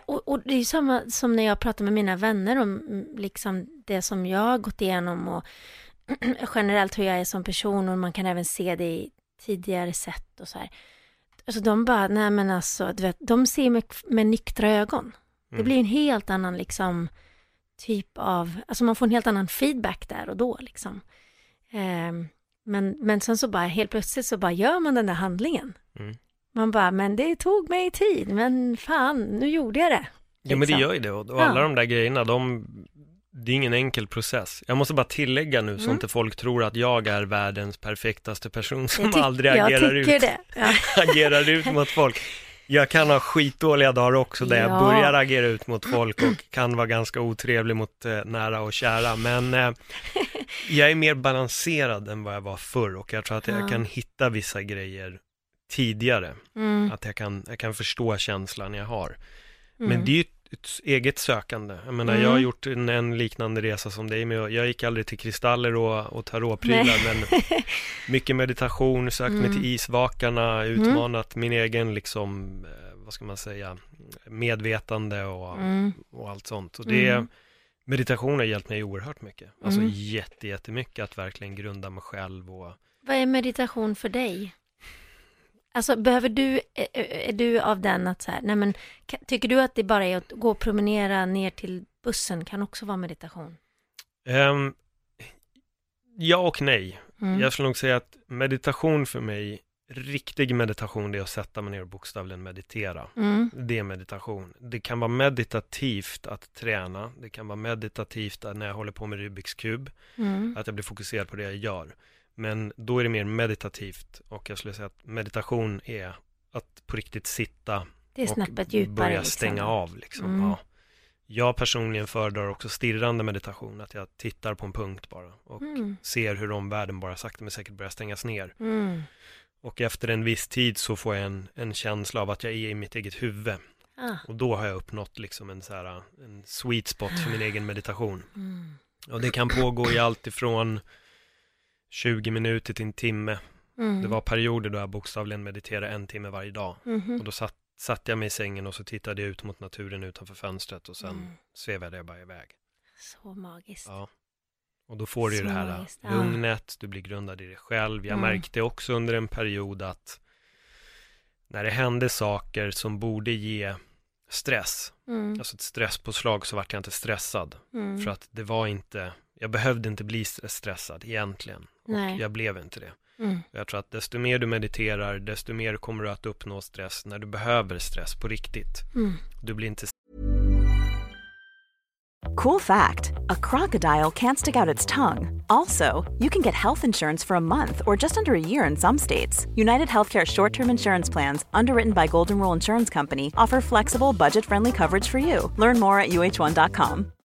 Och, och det är ju samma som när jag pratar med mina vänner om liksom det som jag har gått igenom och generellt hur jag är som person, och man kan även se det i tidigare sätt och så här. Alltså de bara, nej men alltså, du vet, de ser med, med nyktra ögon. Mm. Det blir en helt annan liksom typ av, alltså man får en helt annan feedback där och då liksom. Ehm, men, men sen så bara helt plötsligt så bara gör man den där handlingen. Mm. Man bara, men det tog mig tid, men fan, nu gjorde jag det. Liksom. Ja, men det gör ju det. Och, och alla ja. de där grejerna, de, det är ingen enkel process. Jag måste bara tillägga nu, mm. så inte folk tror att jag är världens perfektaste person som ty- aldrig agerar ut. Det. Ja. agerar ut mot folk. Jag kan ha skitdåliga dagar också där ja. jag börjar agera ut mot folk och kan vara ganska otrevlig mot eh, nära och kära. Men eh, jag är mer balanserad än vad jag var förr, och jag tror att ja. jag kan hitta vissa grejer tidigare, mm. att jag kan, jag kan förstå känslan jag har. Mm. Men det är ju ett, ett eget sökande. Jag menar, mm. jag har gjort en, en liknande resa som dig, men jag, jag gick aldrig till kristaller och, och tarotprylar, men mycket meditation, sökt mm. mig till isvakarna, utmanat mm. min egen liksom, vad ska man säga, medvetande och, mm. och allt sånt. Och det mm. meditation har hjälpt mig oerhört mycket. Alltså mm. jätte, jättemycket att verkligen grunda mig själv. Och... Vad är meditation för dig? Alltså behöver du, är du av den att så här, nej men, tycker du att det bara är att gå och promenera ner till bussen kan också vara meditation? Um, ja och nej. Mm. Jag skulle nog säga att meditation för mig, riktig meditation, det är att sätta mig ner och bokstavligen meditera. Mm. Det är meditation. Det kan vara meditativt att träna. Det kan vara meditativt när jag håller på med Rubiks kub. Mm. Att jag blir fokuserad på det jag gör. Men då är det mer meditativt, och jag skulle säga att meditation är att på riktigt sitta och börja stänga liksom. av. Liksom. Mm. Ja. Jag personligen föredrar också stirrande meditation, att jag tittar på en punkt bara och mm. ser hur omvärlden bara sakta men säkert börjar stängas ner. Mm. Och efter en viss tid så får jag en, en känsla av att jag är i mitt eget huvud. Ah. Och då har jag uppnått liksom en, så här, en sweet spot för min egen meditation. Mm. Och det kan pågå i allt ifrån tjugo minuter till en timme. Mm. Det var perioder då jag bokstavligen mediterade en timme varje dag. Mm. Och då satt, satt jag mig i sängen och så tittade jag ut mot naturen utanför fönstret och sen mm. svävade jag bara iväg. Så magiskt. Ja. Och då får du ju det här lugnet, du blir grundad i dig själv. Jag mm. märkte också under en period att när det hände saker som borde ge stress, mm. alltså ett stresspåslag, så vart jag inte stressad. Mm. För att det var inte, jag behövde inte bli stressad egentligen. Och Nej. jag blev inte det. Mm. Jag tror att desto mer du mediterar, desto mer kommer du att uppnå stress när du behöver stress på riktigt. Mm. Du blir inte. Cool fact, a crocodile can't stick out its tongue. Also, you can get health insurance for a month or just under a year in some states. United Healthcare short-term insurance plans, underwritten by Golden Rule Insurance Company, offer flexible, budget-friendly coverage for you. Learn more at U H one dot com.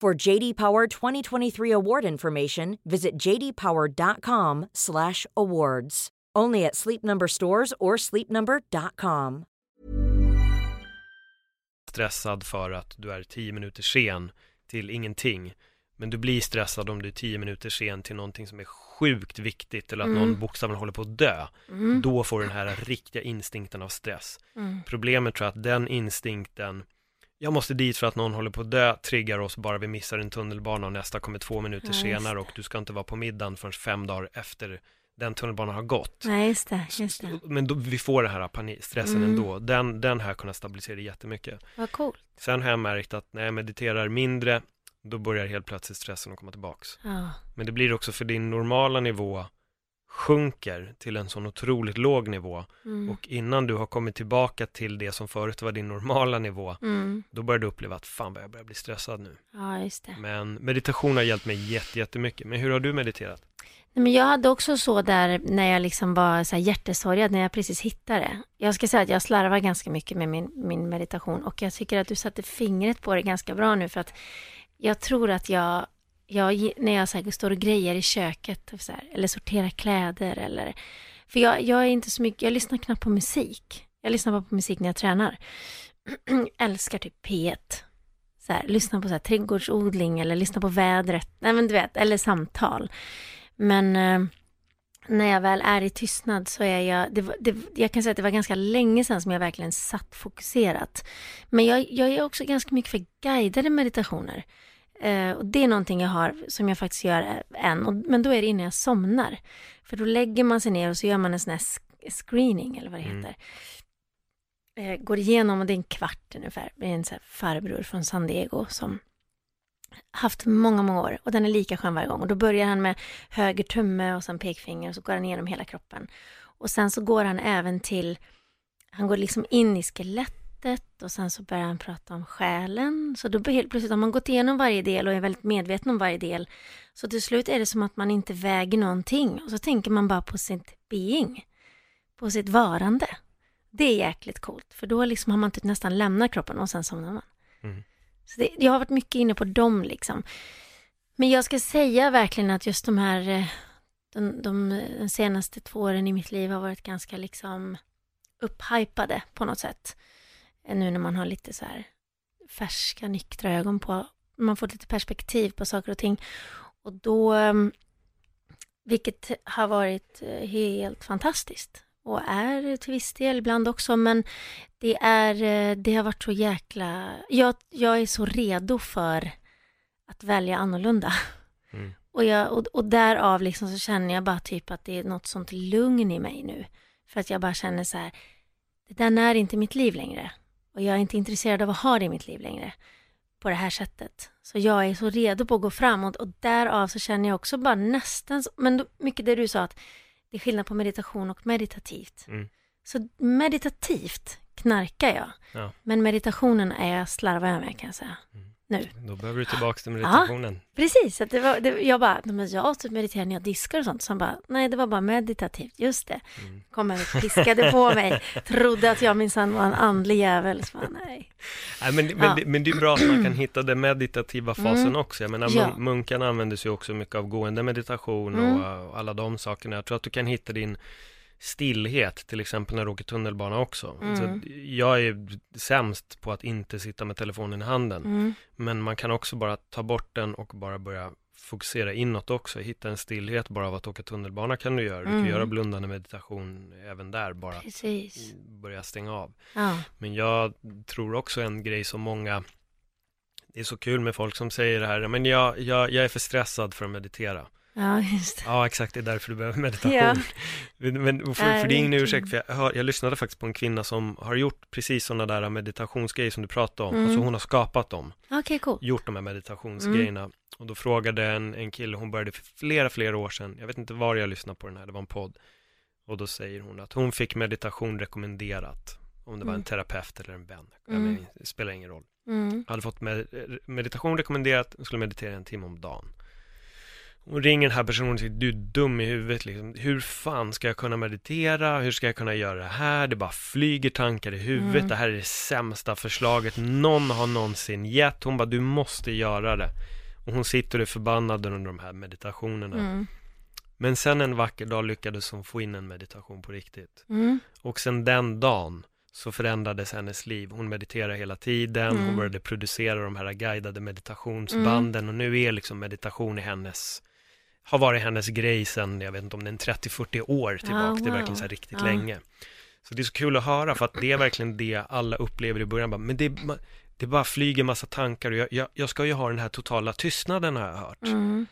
For J D Power twenty twenty-three award information, visit j d power dot com slash awards. Only at Sleep Number stores or sleep number dot com. Stressad för att du är tio minuter sen till ingenting. Men du blir stressad om du är tio minuter sen till någonting som är sjukt viktigt eller att mm. någon bokstavligen håller på att dö. Mm. Då får du den här riktiga instinkten av stress. Mm. Problemet tror jag att den instinkten, jag måste dit för att någon håller på att dö, triggar oss bara vi missar en tunnelbana och nästa kommer två minuter ja, senare och du ska inte vara på middagen förrän fem dagar efter den tunnelbanan har gått. Nej, just det, just det. Men då, vi får det här panik, stressen mm. ändå. Den, den här kunde stabilisera jättemycket. Vad coolt. Sen har jag märkt att när jag mediterar mindre, då börjar helt plötsligt stressen att komma tillbaks. Ja. Men det blir också för din normala nivå sjunker till en sån otroligt låg nivå. Mm. Och innan du har kommit tillbaka till det som förut var din normala nivå, mm. då börjar du uppleva att fan vad jag börjar bli stressad nu. Ja, just det. Men meditation har hjälpt mig jätte, jättemycket. Men hur har du mediterat? Men jag hade också så där när jag liksom var så här hjärtesorgad när jag precis hittade det. Jag ska säga att jag slarvar ganska mycket med min, min meditation och jag tycker att du satte fingret på det ganska bra nu, för att jag tror att jag, jag när jag så här står och grejer i köket så här, eller sorterar kläder eller, för jag, jag är inte så mycket, jag lyssnar knappt på musik. Jag lyssnar bara på musik när jag tränar. Älskar typ P ett. Så här, lyssna på så här, trädgårdsodling eller lyssna på vädret. Nej men du vet, eller samtal. Men eh, när jag väl är i tystnad så är jag... Det, det, jag kan säga att det var ganska länge sedan som jag verkligen satt fokuserat. Men jag, jag är också ganska mycket för guidade meditationer. Eh, och det är någonting jag har som jag faktiskt gör än. Och, men då är det innan jag somnar. För då lägger man sig ner och så gör man en sån här screening eller vad det heter. Mm. Eh, går igenom och det är en kvart ungefär. Det är en sån här farbror från San Diego som... haft många, många år och den är lika skön varje gång, och då börjar han med höger tumme och sen pekfinger och så går han igenom hela kroppen, och sen så går han även till, han går liksom in i skelettet och sen så börjar han prata om själen, så då helt plötsligt har man gått igenom varje del och är väldigt medveten om varje del, så till slut är det som att man inte väger någonting och så tänker man bara på sitt being, på sitt varande. Det är jäkligt coolt, för då liksom har man typ nästan lämnat kroppen och sen somnar man. Mm. Så det, jag har varit mycket inne på dem liksom. Men jag ska säga verkligen att just de här de, de, de senaste två åren i mitt liv har varit ganska liksom upphypade på något sätt. Nu när man har lite så här färska, nyktra ögon på, man får lite perspektiv på saker och ting. Och då, vilket har varit helt fantastiskt. Och är till viss del ibland också, men det, är, det har varit så jäkla... Jag, jag är så redo för att välja annorlunda. Mm. Och, jag, och, och därav liksom så känner jag bara typ att det är något sånt lugn i mig nu. För att jag bara känner så här, det där är inte mitt liv längre. Och jag är inte intresserad av att ha det i mitt liv längre på det här sättet. Så jag är så redo på att gå framåt, och därav så känner jag också bara nästan, men då, mycket det du sa, att det är skillnad på meditation och meditativt. Mm. Så meditativt knarkar jag. Ja. Men meditationen är jag slarvar med, kan jag säga. Mm. Nu. Då behöver du tillbaka till meditationen. Ja, precis. Att det var, det, jag bara, men jag typ mediterar när jag diskar och sånt. Så bara, nej, det var bara meditativt. Just det. Mm. Kom och piskade på mig. Trodde att jag minsann var en andlig jävel. Så bara, nej. nej men, men, ja. det, men det är bra att man kan hitta den meditativa fasen mm. också. Jag menar, ja. munkarna använder sig också mycket av gående meditation mm. och, och alla de sakerna. Jag tror att du kan hitta din stillhet, till exempel när du åker tunnelbana också. Mm. Så jag är sämst på att inte sitta med telefonen i handen. Mm. Men man kan också bara ta bort den och bara börja fokusera inåt också. Hitta en stillhet bara av att åka tunnelbana kan du göra. Mm. Du kan göra blundande meditation även där. Bara Precis. Börja stänga av. Ja. Men jag tror också en grej som många... Det är så kul med folk som säger det här. Men jag, jag, jag är för stressad för att meditera. Ja, just det. Ja, exakt. Det är därför du behöver meditation. Ja. Men, för, för det är ingen ursäkt. För jag, hör, jag lyssnade faktiskt på en kvinna som har gjort precis sådana där meditationsgrejer som du pratade om. Mm. Alltså hon har skapat dem. Okay, cool. Gjort de här meditationsgrejerna. Mm. Och då frågade en, en kille, hon började för flera, flera år sedan. Jag vet inte var jag lyssnade på den här, det var en podd. Och då säger hon att hon fick meditation rekommenderat. Om det var en terapeut eller en vän. Mm. Jag menar, det spelar ingen roll. Mm. Hade fått med, meditation rekommenderat och skulle meditera en timme om dagen. Och ringer den här personen och säger, du är dum i huvudet. Liksom. Hur fan ska jag kunna meditera? Hur ska jag kunna göra det här? Det bara flyger tankar i huvudet. Mm. Det här är det sämsta förslaget någon har någonsin gett. Hon bara, du måste göra det. Och hon sitter och är förbannad under de här meditationerna. Mm. Men sen en vacker dag lyckades hon få in en meditation på riktigt. Mm. Och sen den dagen så förändrades hennes liv. Hon mediterade hela tiden. Mm. Hon började producera de här guidade meditationsbanden. Mm. Och nu är liksom meditation i hennes... har varit hennes grej sen, jag vet inte om det är trettio till fyrtio år tillbaka. Oh, wow. Det är verkligen så här riktigt oh. länge. Så det är så kul att höra, för att det är verkligen det alla upplever i början. Men det, det bara flyger massa tankar. Och jag, jag, jag ska ju ha den här totala tystnaden, har jag hört. Mm.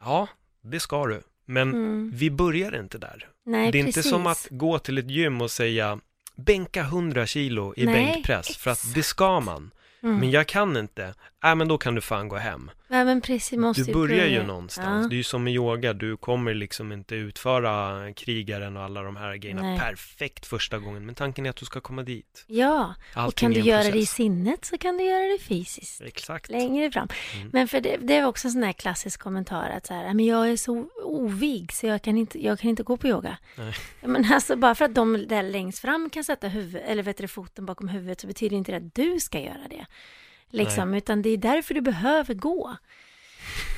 Ja, det ska du. Men mm. vi börjar inte där. Nej, det är precis. Inte som att gå till ett gym och säga bänka hundra kilo i Nej, bänkpress. Exakt. För att det ska man. Mm. Men jag kan inte. Nej, äh, men då kan du fan gå hem. Ja, men precis, måste du börjar börja. ju någonstans. Ja. Det är ju som med yoga. Du kommer liksom inte utföra krigaren och alla de här grejerna Nej. perfekt första gången. Men tanken är att du ska komma dit. Ja, Allting och kan du göra process. det i sinnet så kan du göra det fysiskt. Exakt. Längre fram. Mm. Men för det, det är också en sån här klassisk kommentar att så här, men jag är så ovig så jag kan inte, jag kan inte gå på yoga. Nej. Men alltså bara för att de där längst fram kan sätta huvud, eller vet du, foten bakom huvudet, så betyder det inte att du ska göra det. Liksom, utan det är därför du behöver gå.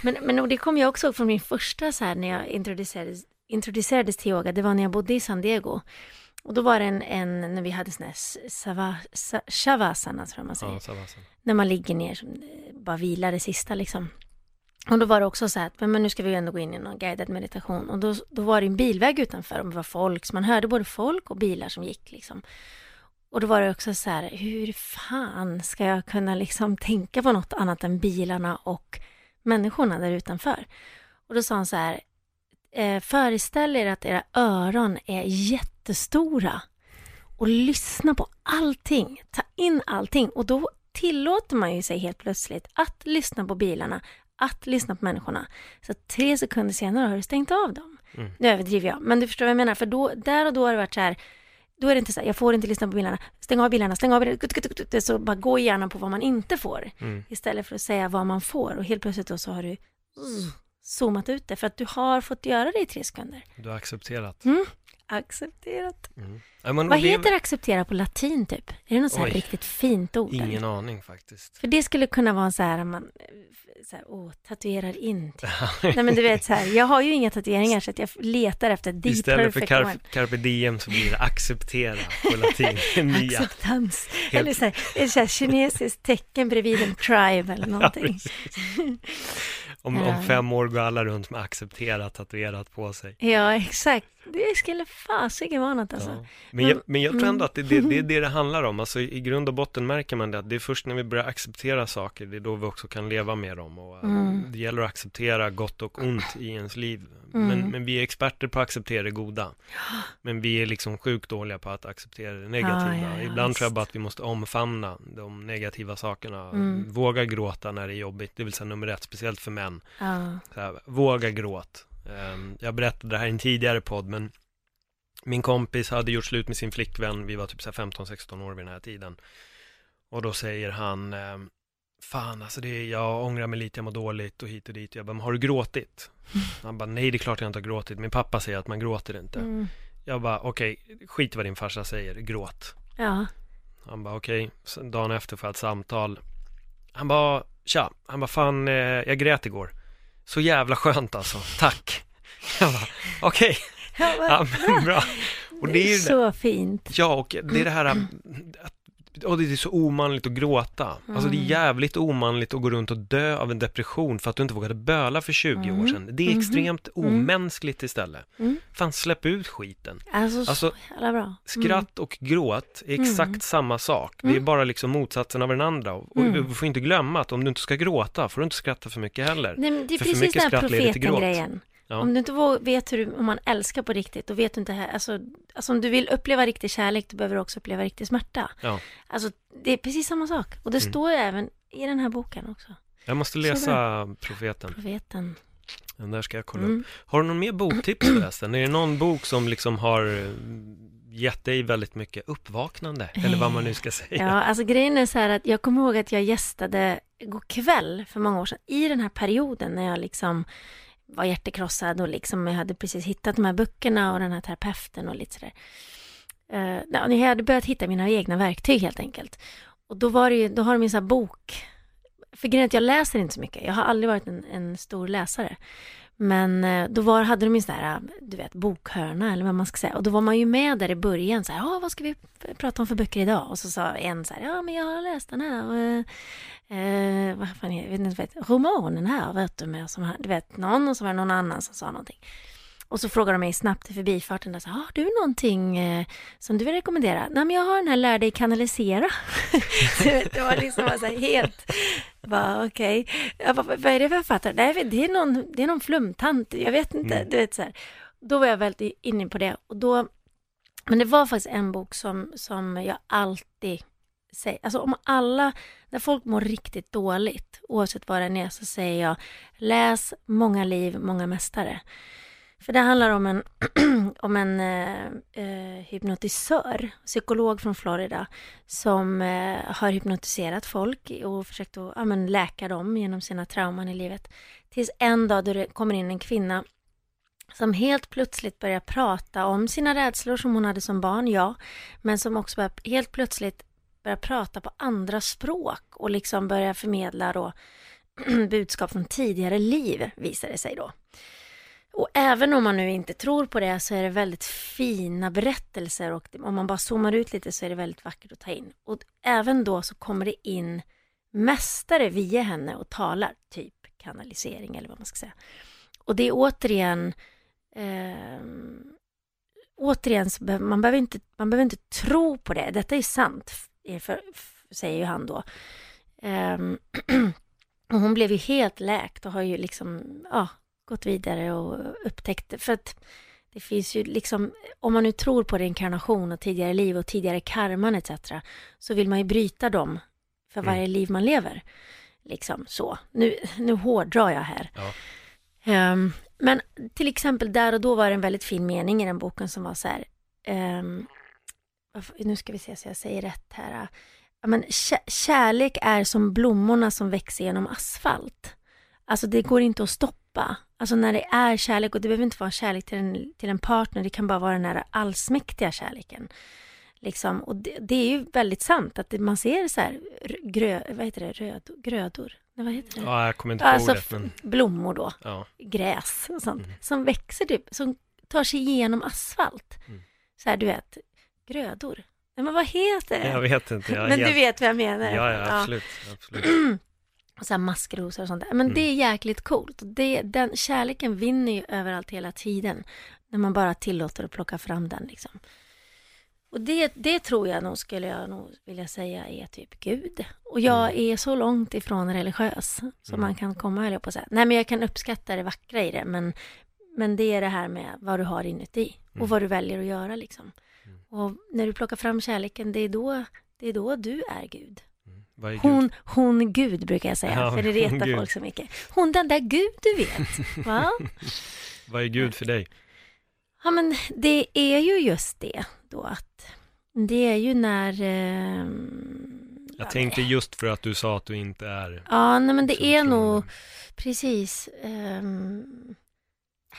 Men, men och det kom jag också ihåg från min första så här, när jag introducerades, introducerades till yoga. Det var när jag bodde i San Diego. Och då var det en, en när vi hade sån här sava, sa, shavasana, tror jag man säger. Ja, när man ligger ner som bara vilar det sista liksom. Och då var det också så här, men nu ska vi ju ändå gå in i någon guidad meditation. Och då, då var det en bilväg utanför, och det var folk. Så man hörde både folk och bilar som gick liksom. Och då var det också så här, hur fan ska jag kunna liksom tänka på något annat än bilarna och människorna där utanför? Och då sa han så här, eh, föreställ er att era öron är jättestora och lyssna på allting, ta in allting. Och då tillåter man ju sig helt plötsligt att lyssna på bilarna, att lyssna på människorna. Så tre sekunder senare har du stängt av dem. Mm. Nu överdriver jag, men du förstår vad jag menar. För då, där och då har det varit så här, då är det inte så här, jag får inte lyssna på bilarna. Stäng av bilarna, stäng av bilarna. Så bara gå gärna på vad man inte får. Mm. Istället för att säga vad man får. Och helt plötsligt då så har du zoomat ut det. För att du har fått göra det i tre sekunder. Du har accepterat. Mm. Accepterat. Mm. I mean, vad heter det... acceptera på latin typ? Är det något så här Oj, riktigt fint ord? Ingen eller? Aning faktiskt. För det skulle kunna vara så här, man så här, åh, tatuerar in. Typ. Nej, men du vet så här, jag har ju inga tatueringar så att jag letar efter the Istället perfect för carpe, carpe diem så blir det acceptera på latin. Nya. Acceptans. Helt... Eller så här, ett så här kinesiskt tecken bredvid en tribe eller någonting. Ja, om, om fem år går alla runt med accepterat, tatuerat på sig. Ja, exakt. Det skulle fasiken vara något alltså. Ja. Men jag, men jag tror ändå att det är det, det är det det handlar om. Alltså, i grund och botten märker man det att det är först när vi börjar acceptera saker, det är då vi också kan leva med dem. Och, mm. det gäller att acceptera gott och ont i ens liv. Mm. Men, men vi är experter på att acceptera det goda. Men vi är liksom sjukt dåliga på att acceptera det negativa. Ja, ja, Ibland just. tror jag bara att vi måste omfamna de negativa sakerna. Mm. Våga gråta när det är jobbigt. Det vill säga nummer ett, speciellt för män. Ja. Så här, våga gråta. Jag berättade det här i en tidigare podd, men min kompis hade gjort slut med sin flickvän. Vi var typ så här femton sexton år vid den här tiden. Och då säger han, fan alltså det är, jag ångrar mig lite, jag mår dåligt och hit och dit. Jag bara, men har du gråtit? Han bara, nej det är klart jag inte har gråtit. Min pappa säger att man gråter inte. Mm. Jag bara, okej, okay, skit vad din farsa säger, gråt. Ja. Han bara, okej, okay. Dagen efter får jag ett samtal. Han bara, tja, han bara, fan jag grät igår. Så jävla skönt alltså, tack. Jag bara, okej. Okay. Ja, men bra. Och det är ju så det. Fint. Ja, och det är det här att och det är så omanligt att gråta. Mm. Alltså det är jävligt omanligt att gå runt och dö av en depression för att du inte vågade böla för tjugo mm. år sedan. Det är extremt mm. omänskligt istället. Mm. Fan, släpp ut skiten. Alltså, alltså så bra. Mm. Skratt och gråt är exakt mm. samma sak. Mm. Det är bara liksom motsatsen av den andra. Och mm. vi får inte glömma att om du inte ska gråta får du inte skratta för mycket heller. Nej, men det är för precis för mycket den här profeten-grejen. Ja. Om du inte vet hur, om man älskar på riktigt, då vet du inte här, alltså, alltså om du vill uppleva riktig kärlek, då behöver du också uppleva riktig smärta. Ja. Alltså det är precis samma sak. Och det mm. står ju även i den här boken också. Jag måste läsa Profeten. Profeten. Den där ska jag kolla mm. upp. Har du någon mer boktips förresten? Är det någon bok som liksom har gett dig väldigt mycket uppvaknande? Eller vad man nu ska säga. Ja, alltså grejen är så här att jag kommer ihåg att jag gästade Go kväll för många år sedan. I den här perioden när jag liksom var hjärtekrossad och liksom jag hade precis hittat de här böckerna och den här terapeuten och lite sådär. Uh, jag hade börjat hitta mina egna verktyg helt enkelt. Och då, var det ju, då har de ju en sån här bok. För grejen är att jag läser inte så mycket. Jag har aldrig varit en, en stor läsare. Men uh, då var, hade de ju sån här, du vet, bokhörna eller vad man ska säga. Och då var man ju med där i början så här, ja vad ska vi prata om för böcker idag? Och så sa en så här, ja men jag har läst den här och Eh, vad fan är det? Jag vet inte, vet, romanen här vet du, med, som, du vet någon och så var någon annan som sa någonting och så frågade de mig snabbt i förbifarten där, så, har du någonting eh, som du vill rekommendera? Nej men jag har den här lär dig kanalisera. Det var liksom bara så här, helt bara okej okay. Vad är det för författare? Nej, det är någon, det är någon flumtant, jag vet inte mm. du vet, så här. Då var jag väldigt inne på det och då, men det var faktiskt en bok som, som jag alltid säger, alltså om alla, när folk mår riktigt dåligt, oavsett vad den är, så säger jag, läs Många liv, många mästare. För det handlar om en, om en eh, hypnotisör, psykolog från Florida, som eh, har hypnotiserat folk och försökt att ja, men läka dem genom sina trauman i livet. Tills en dag då det kommer in en kvinna som helt plötsligt börjar prata om sina rädslor som hon hade som barn, ja, men som också börjar, helt plötsligt börja prata på andra språk och liksom börja förmedla då budskap från tidigare liv, visar det sig då. Och även om man nu inte tror på det så är det väldigt fina berättelser och om man bara zoomar ut lite så är det väldigt vackert att ta in. Och även då så kommer det in mästare via henne och talar typ kanalisering eller vad man ska säga. Och det är återigen eh, återigen så behöver, man, behöver inte, man behöver inte tro på det. Detta är sant. För, säger ju han då. Um, och hon blev ju helt läkt och har ju liksom ja, gått vidare och upptäckt. För att det finns ju liksom, om man nu tror på reinkarnation och tidigare liv och tidigare karman et cetera. Så vill man ju bryta dem för varje mm. liv man lever. Liksom så. Nu, nu hårdrar jag här. Ja. Um, men till exempel där och då var det en väldigt fin mening i den boken som var så här. Um, Nu ska vi se så jag säger rätt här. Men kärlek är som blommorna som växer genom asfalt. Alltså det går inte att stoppa. Alltså när det är kärlek, och det behöver inte vara kärlek till en, till en partner. Det kan bara vara den här allsmäktiga kärleken. Liksom. Och det, det är ju väldigt sant att man ser så här grö, vad heter det? Röd, grödor. Nej, vad heter det? Ja, jag kommer inte på alltså, ordet, men blommor då. Ja. Gräs och sånt. Mm. Som växer typ, som tar sig igenom asfalt. Mm. Så här du vet. Grödor. Men vad heter det? Jag vet inte. Jag men hjälpt. Du vet vad jag menar. Ja, ja absolut. Ja. absolut. så här maskrosor och sånt där. Men mm. det är jäkligt coolt. Det, den, kärleken vinner ju överallt hela tiden. När man bara tillåter att plocka fram den liksom. Och det, det tror jag nog, skulle jag nog vilja säga, är typ Gud. Och jag mm. är så långt ifrån religiös som mm. man kan komma, höll jag på att säga. Nej, men jag kan uppskatta det vackra i det. Men, men det är det här med vad du har inuti. Mm. Och vad du väljer att göra liksom. Mm. Och när du plockar fram kärleken, det är då, det är då du är Gud. Är Gud? Hon, hon Gud brukar jag säga, ja, för det retar Gud. Folk så mycket. Hon, den där Gud du vet. Va? Vad är Gud för dig? Ja, men det är ju just det då, att det är ju när eh, jag tänkte just för att du sa att du inte är. Ja, nej, men det är nog precis eh,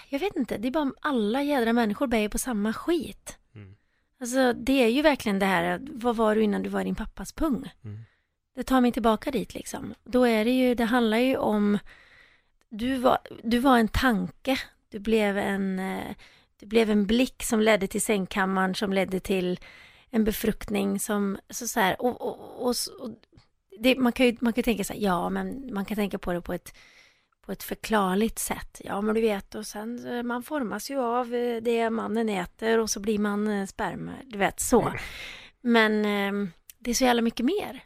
jag vet inte, det är bara alla jädra människor bär på samma skit. Mm. Alltså det är ju verkligen det här, vad var du innan du var din pappas pung? Mm. Det tar mig tillbaka dit liksom. Då är det ju, det handlar ju om du var du var en tanke, du blev en eh, det blev en blick som ledde till sängkammaren, som ledde till en befruktning som så, så här, och, och, och, och det, man kan ju man kan tänka så här, ja, men man kan tänka på det på ett på ett förklarligt sätt. Ja, men du vet, och sen man formas ju av det mannen äter och så blir man sperma, du vet så. Men det är så jävla mycket mer.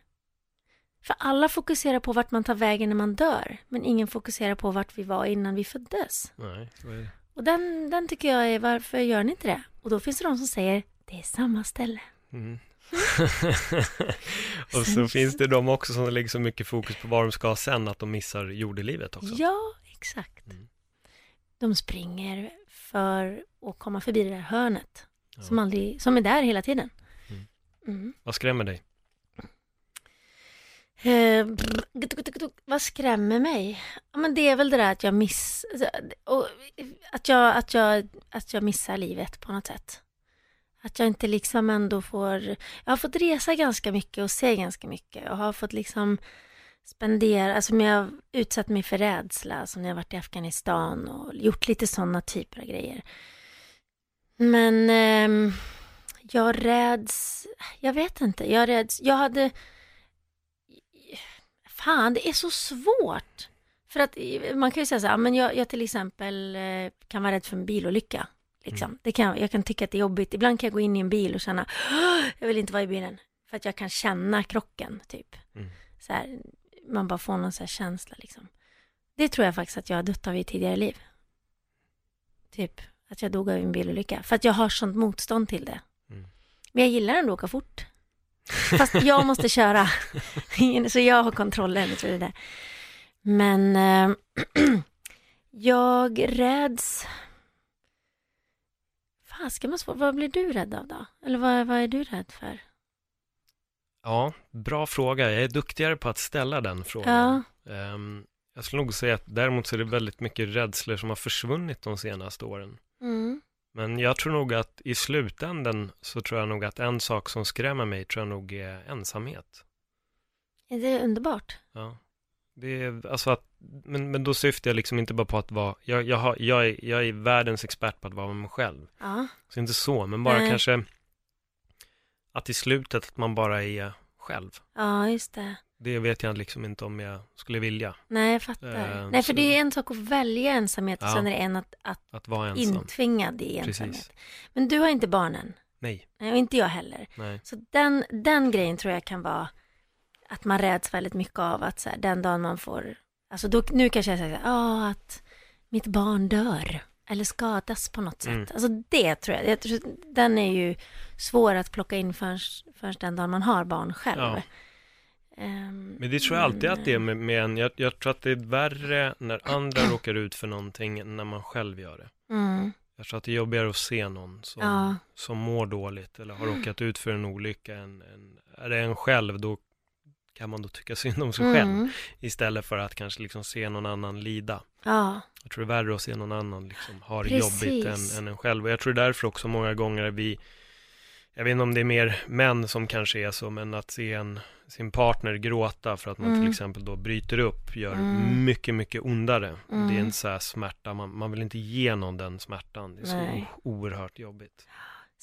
För alla fokuserar på vart man tar vägen när man dör, men ingen fokuserar på vart vi var innan vi föddes. Nej, så är det. Och den, den tycker jag är, varför gör ni inte det? Och då finns det de som säger, det är samma ställe. Mm. Och så finns det de också som lägger så mycket fokus på vad de ska sen, att de missar jordelivet också. Ja, exakt. Mm. De springer för att komma förbi det där hörnet. Ja. Som, aldrig, som är där hela tiden. Mm. Mm. Vad skrämmer dig? Eh, vad skrämmer mig? Ja, men det är väl det där att jag miss och att jag att jag att jag missar livet på något sätt. Att jag inte liksom ändå får, jag har fått resa ganska mycket och se ganska mycket och har fått liksom spendera, alltså jag har utsatt mig för rädsla som när jag varit i Afghanistan och gjort lite sådana typer av grejer. Men eh, jag räds, jag vet inte, jag räds, jag hade Fan, det är så svårt. För att man kan ju säga så här, men jag, jag till exempel kan vara rädd för en bilolycka. Liksom. Mm. Det kan, jag kan tycka att det är jobbigt. Ibland kan jag gå in i en bil och känna, jag vill inte vara i bilen. För att jag kan känna krocken, typ. Mm. Så här, man bara får någon så här känsla, liksom. Det tror jag faktiskt att jag har dött av i tidigare liv. Typ, att jag dog av en bilolycka. För att jag har sånt motstånd till det. Mm. Men jag gillar ändå att åka fort. Fast jag måste köra. Så jag har kontrollen över det där. Men äh, jag räds. Fan, ska man svara? Vad blir du rädd av då? Eller vad, vad är du rädd för? Ja, bra fråga. Jag är duktigare på att ställa den frågan. Ja. Um, jag skulle nog säga att däremot så är det väldigt mycket rädslor som har försvunnit de senaste åren. Mm. Men jag tror nog att i slutändan så tror jag nog att en sak som skrämmer mig tror jag nog är ensamhet. Är det underbart? Ja. Det är, alltså att, men, men då syftar jag liksom inte bara på att vara... Jag, jag, har, jag, är, jag är världens expert på att vara med mig själv. Ja. Så inte så, men bara Nej. kanske att i slutet att man bara är själv. Ja, just det. Det vet jag liksom inte om jag skulle vilja. Nej, jag fattar. Äh, Nej, för så... det är en sak att välja ensamhet och ja. sen är det en att, att, att vara ensam. Intvingad i ensamhet. Precis. Men du har inte barnen. Nej. Nej, och inte jag heller. Nej. Så den, den grejen tror jag kan vara att man räds väldigt mycket av att så här, den dagen man får... Alltså då, nu kanske jag säger oh, att mitt barn dör eller skadas på något sätt. Mm. Alltså det tror jag. jag tror, den är ju svår att plocka in förrän, förrän den dagen man har barn själv. Ja. Men det tror jag alltid att det är med, med en, jag, jag tror att det är värre när andra råkar ut för någonting än när man själv gör det. Mm. Jag tror att det är jobbigare att se någon som, ja. som mår dåligt eller har råkat ut för en olycka. En, en, är det en själv, då kan man då tycka synd om sig mm. själv istället för att kanske liksom se någon annan lida. Ja. Jag tror det är värre att se någon annan liksom ha det jobbigt än, än en själv. Och jag tror därför också många gånger vi... Jag vet inte om det är mer män som kanske är så, men att se en, sin partner gråta för att man mm. till exempel då bryter upp gör mm. mycket, mycket ondare. Mm. Det är en så här smärta, man, man vill inte ge någon den smärtan. Det är Nej. så oerhört jobbigt.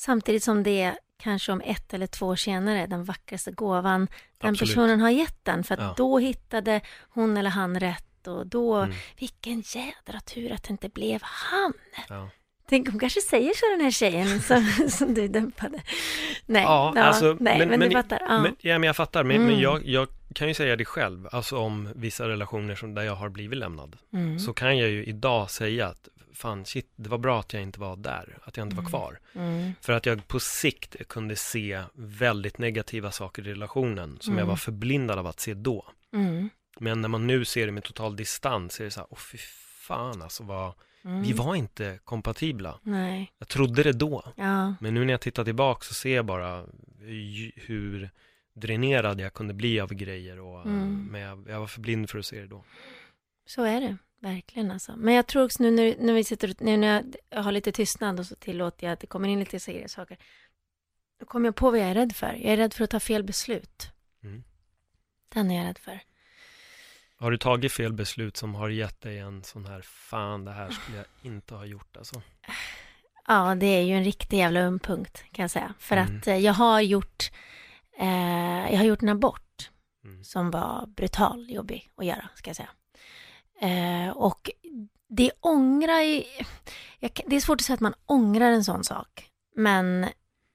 Samtidigt som det är kanske om ett eller två år senare den vackraste gåvan den Absolut. Personen har gett den. För att ja. Då hittade hon eller han rätt och då, mm. vilken jädra tur att det inte blev han. Ja. Tänk om kanske säger så den här tjejen som, som du dämpade. Nej, ja, ja, alltså, nej men, men du fattar. Ja. Men, ja, men jag fattar, men, mm. men jag, jag kan ju säga det själv. Alltså om vissa relationer som där jag har blivit lämnad. Mm. Så kan jag ju idag säga att fan shit, det var bra att jag inte var där. Att jag inte mm. var kvar. Mm. För att jag på sikt kunde se väldigt negativa saker i relationen som mm. jag var förblindad av att se då. Mm. Men när man nu ser det med total distans så är det så här, åh fy fan alltså vad... Mm. Vi var inte kompatibla. Nej. Jag trodde det då. Ja. Men nu när jag tittar tillbaka så ser jag bara hur dränerad jag kunde bli av grejer. Och, mm. Men jag, jag var för blind för att se det då. Så är det, verkligen alltså. Men jag tror också nu när, när, vi sitter, nu när jag har lite tystnad och så tillåter jag att det kommer in lite så saker. Då kommer jag på vad jag är rädd för. Jag är rädd för att ta fel beslut. Mm. Den är jag rädd för. Har du tagit fel beslut som har gett dig en sån här, fan det här skulle jag inte ha gjort alltså? Ja, det är ju en riktig jävla ömpunkt kan jag säga. För mm. att jag har gjort eh, jag har gjort en abort mm. som var brutal jobbig att göra, ska jag säga. Eh, och det ångrar i, jag, det är svårt att säga att man ångrar en sån sak. Men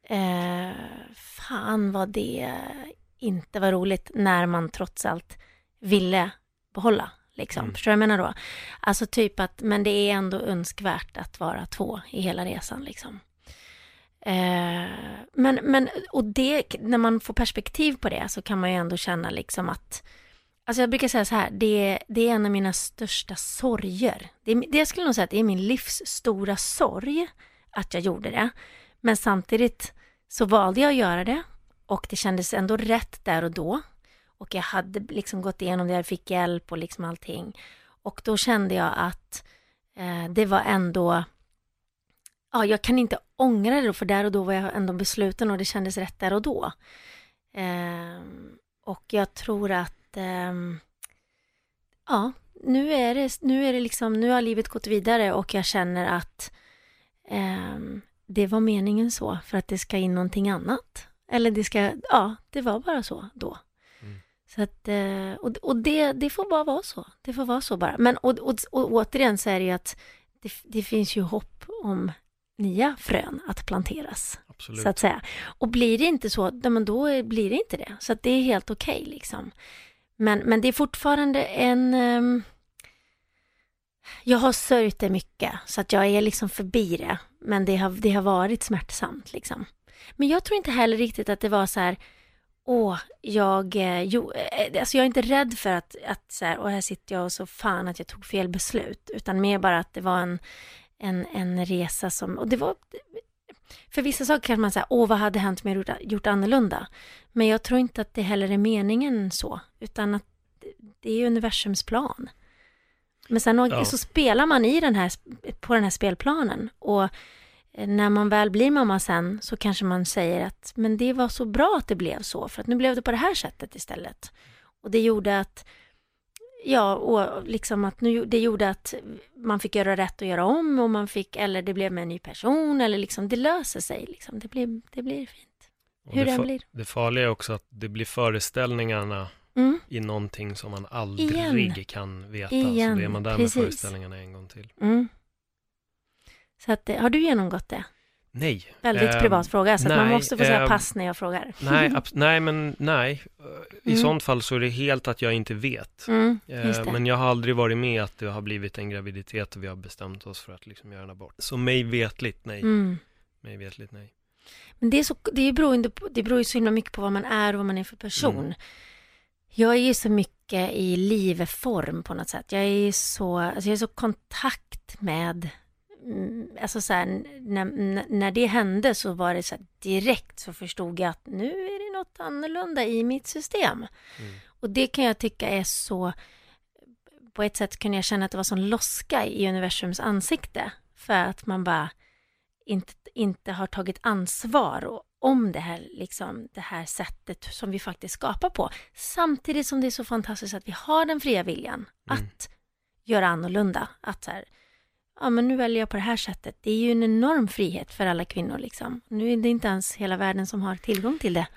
eh, fan vad det inte var roligt när man trots allt ville behålla, liksom. Mm. Förstår du vad jag menar då? Alltså typ att, men det är ändå önskvärt att vara två i hela resan, liksom. Eh, men, men, och det, när man får perspektiv på det så kan man ju ändå känna liksom att, alltså jag brukar säga så här, det, det är en av mina största sorger. Det, det jag skulle nog säga att det är min livs stora sorg att jag gjorde det. Men samtidigt så valde jag att göra det och det kändes ändå rätt där och då. Och jag hade liksom gått igenom det, jag fick hjälp och liksom allting. Och då kände jag att eh, det var ändå... Ja, jag kan inte ångra det då, för där och då var jag ändå besluten och det kändes rätt där och då. Eh, och jag tror att... Eh, ja, nu är det, nu är det liksom... Nu har livet gått vidare och jag känner att eh, det var meningen så. För att det ska in någonting annat. Eller det ska... Ja, det var bara så då. Så att, och det, det får bara vara så. Det får vara så bara. Men, och, och, och återigen så är det ju att det, det finns ju hopp om nya frön att planteras. Absolut. Så att säga. Och blir det inte så, då blir det inte det. Så att det är helt okej okay, liksom. Men, men det är fortfarande en... Um, jag har sörjt det mycket. Så att jag är liksom förbi det. Men det har, det har varit smärtsamt liksom. Men jag tror inte heller riktigt att det var så här... Åh, jag, jo, alltså jag är inte rädd för att, att så här, och här sitter jag och så fan att jag tog fel beslut. Utan mer bara att det var en, en, en resa som, och det var, för vissa saker kan man säga, åh vad hade hänt om jag gjort, gjort annorlunda. Men jag tror inte att det heller är meningen så, utan att det är universums plan. Men sen ja. Så spelar man i den här, på den här spelplanen och... När man väl blir mamma sen så kanske man säger att men det var så bra att det blev så för att nu blev det på det här sättet istället. Och det gjorde att ja och liksom att nu det gjorde att man fick göra rätt och göra om och man fick eller det blev med en ny person eller liksom det löser sig liksom det blir det blir fint. Hur det, det fa- blir. Det farliga är också att det blir föreställningarna mm. i någonting som man aldrig Igen. Kan veta Igen. Så det är man där med Precis. Föreställningarna en gång till. Mm. Så att, har du genomgått det? Nej. Väldigt eh, privat fråga, så nej, att man måste få säga eh, pass när jag frågar. Nej, abs- nej men nej. I mm. sånt fall så är det helt att jag inte vet. Mm, eh, men jag har aldrig varit med att det har blivit en graviditet och vi har bestämt oss för att liksom göra en abort. Så mig vetligt nej. Mm. Mig vetligt nej. Men det, är så, det, beror på, det beror ju så himla mycket på vad man är och vad man är för person. Mm. Jag är ju så mycket i livform på något sätt. Jag är så, alltså jag är så kontakt med... Alltså så här, när, när det hände så var det så här, direkt så förstod jag att nu är det något annorlunda i mitt system. Mm. Och det kan jag tycka är så, på ett sätt kunde jag känna att det var sån loska i universums ansikte för att man bara inte, inte har tagit ansvar om det här, liksom, det här sättet som vi faktiskt skapar på. Samtidigt som det är så fantastiskt att vi har den fria viljan mm. att göra annorlunda, att så här, ja, men nu väljer jag på det här sättet. Det är ju en enorm frihet för alla kvinnor liksom. Nu är det inte ens hela världen som har tillgång till det.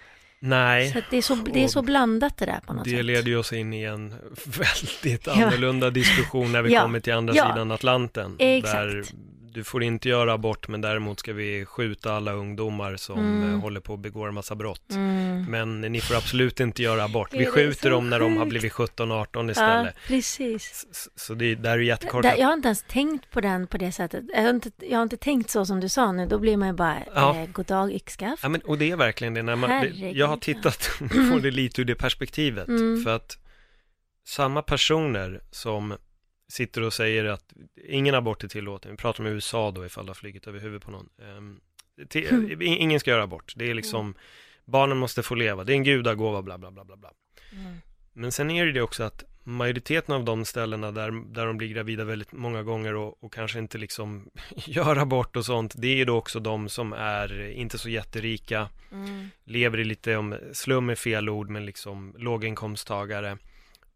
Nej. Så det är så, det är så blandat det där på något det sätt. Det leder ju oss in i en väldigt annorlunda ja. diskussion när vi ja. kommer till andra ja. sidan Atlanten. Exakt. Där du får inte göra abort, men däremot ska vi skjuta alla ungdomar som mm. håller på att begå en massa brott. Mm. Men ni får absolut inte göra abort. Vi skjuter dem när de har blivit sjutton arton istället. Ja, precis. Så, så det där är ju jättekorkat. Jag har inte ens tänkt på den på det sättet. Jag har inte, jag har inte tänkt så som du sa nu. Då blir man ju bara, ja. eh, god dag yxskaft. Ja, men, och det är verkligen det. När man, det jag har tittat på det lite ur det perspektivet. Mm. För att samma personer som sitter och säger att ingen abort är tillåten. Vi pratar om U S A då ifall det har flugit över huvudet på någon. Ehm, till, ingen ska göra abort. Det är liksom, mm. barnen måste få leva. Det är en gudagåva, bla bla bla bla bla. Mm. Men sen är det ju också att majoriteten av de ställena där, där de blir gravida väldigt många gånger och, och kanske inte liksom gör abort och sånt, det är då också de som är inte så jätterika, mm. lever i lite, om slum är fel ord, men liksom låginkomsttagare.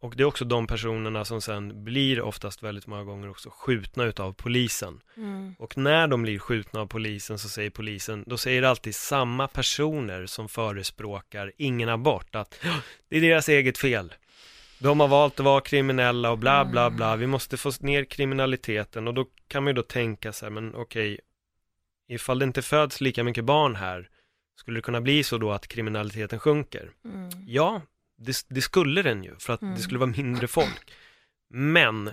Och det är också de personerna som sen blir oftast väldigt många gånger också skjutna utav polisen. Mm. Och när de blir skjutna av polisen så säger polisen, då säger alltid samma personer som förespråkar ingen abort att det är deras eget fel. De har valt att vara kriminella och bla bla bla. Vi måste få ner kriminaliteten. Och då kan man ju då tänka så här, men okej, ifall det inte föds lika mycket barn här, skulle det kunna bli så då att kriminaliteten sjunker? Mm. Ja. Det, det skulle den ju, för att mm. det skulle vara mindre folk. Men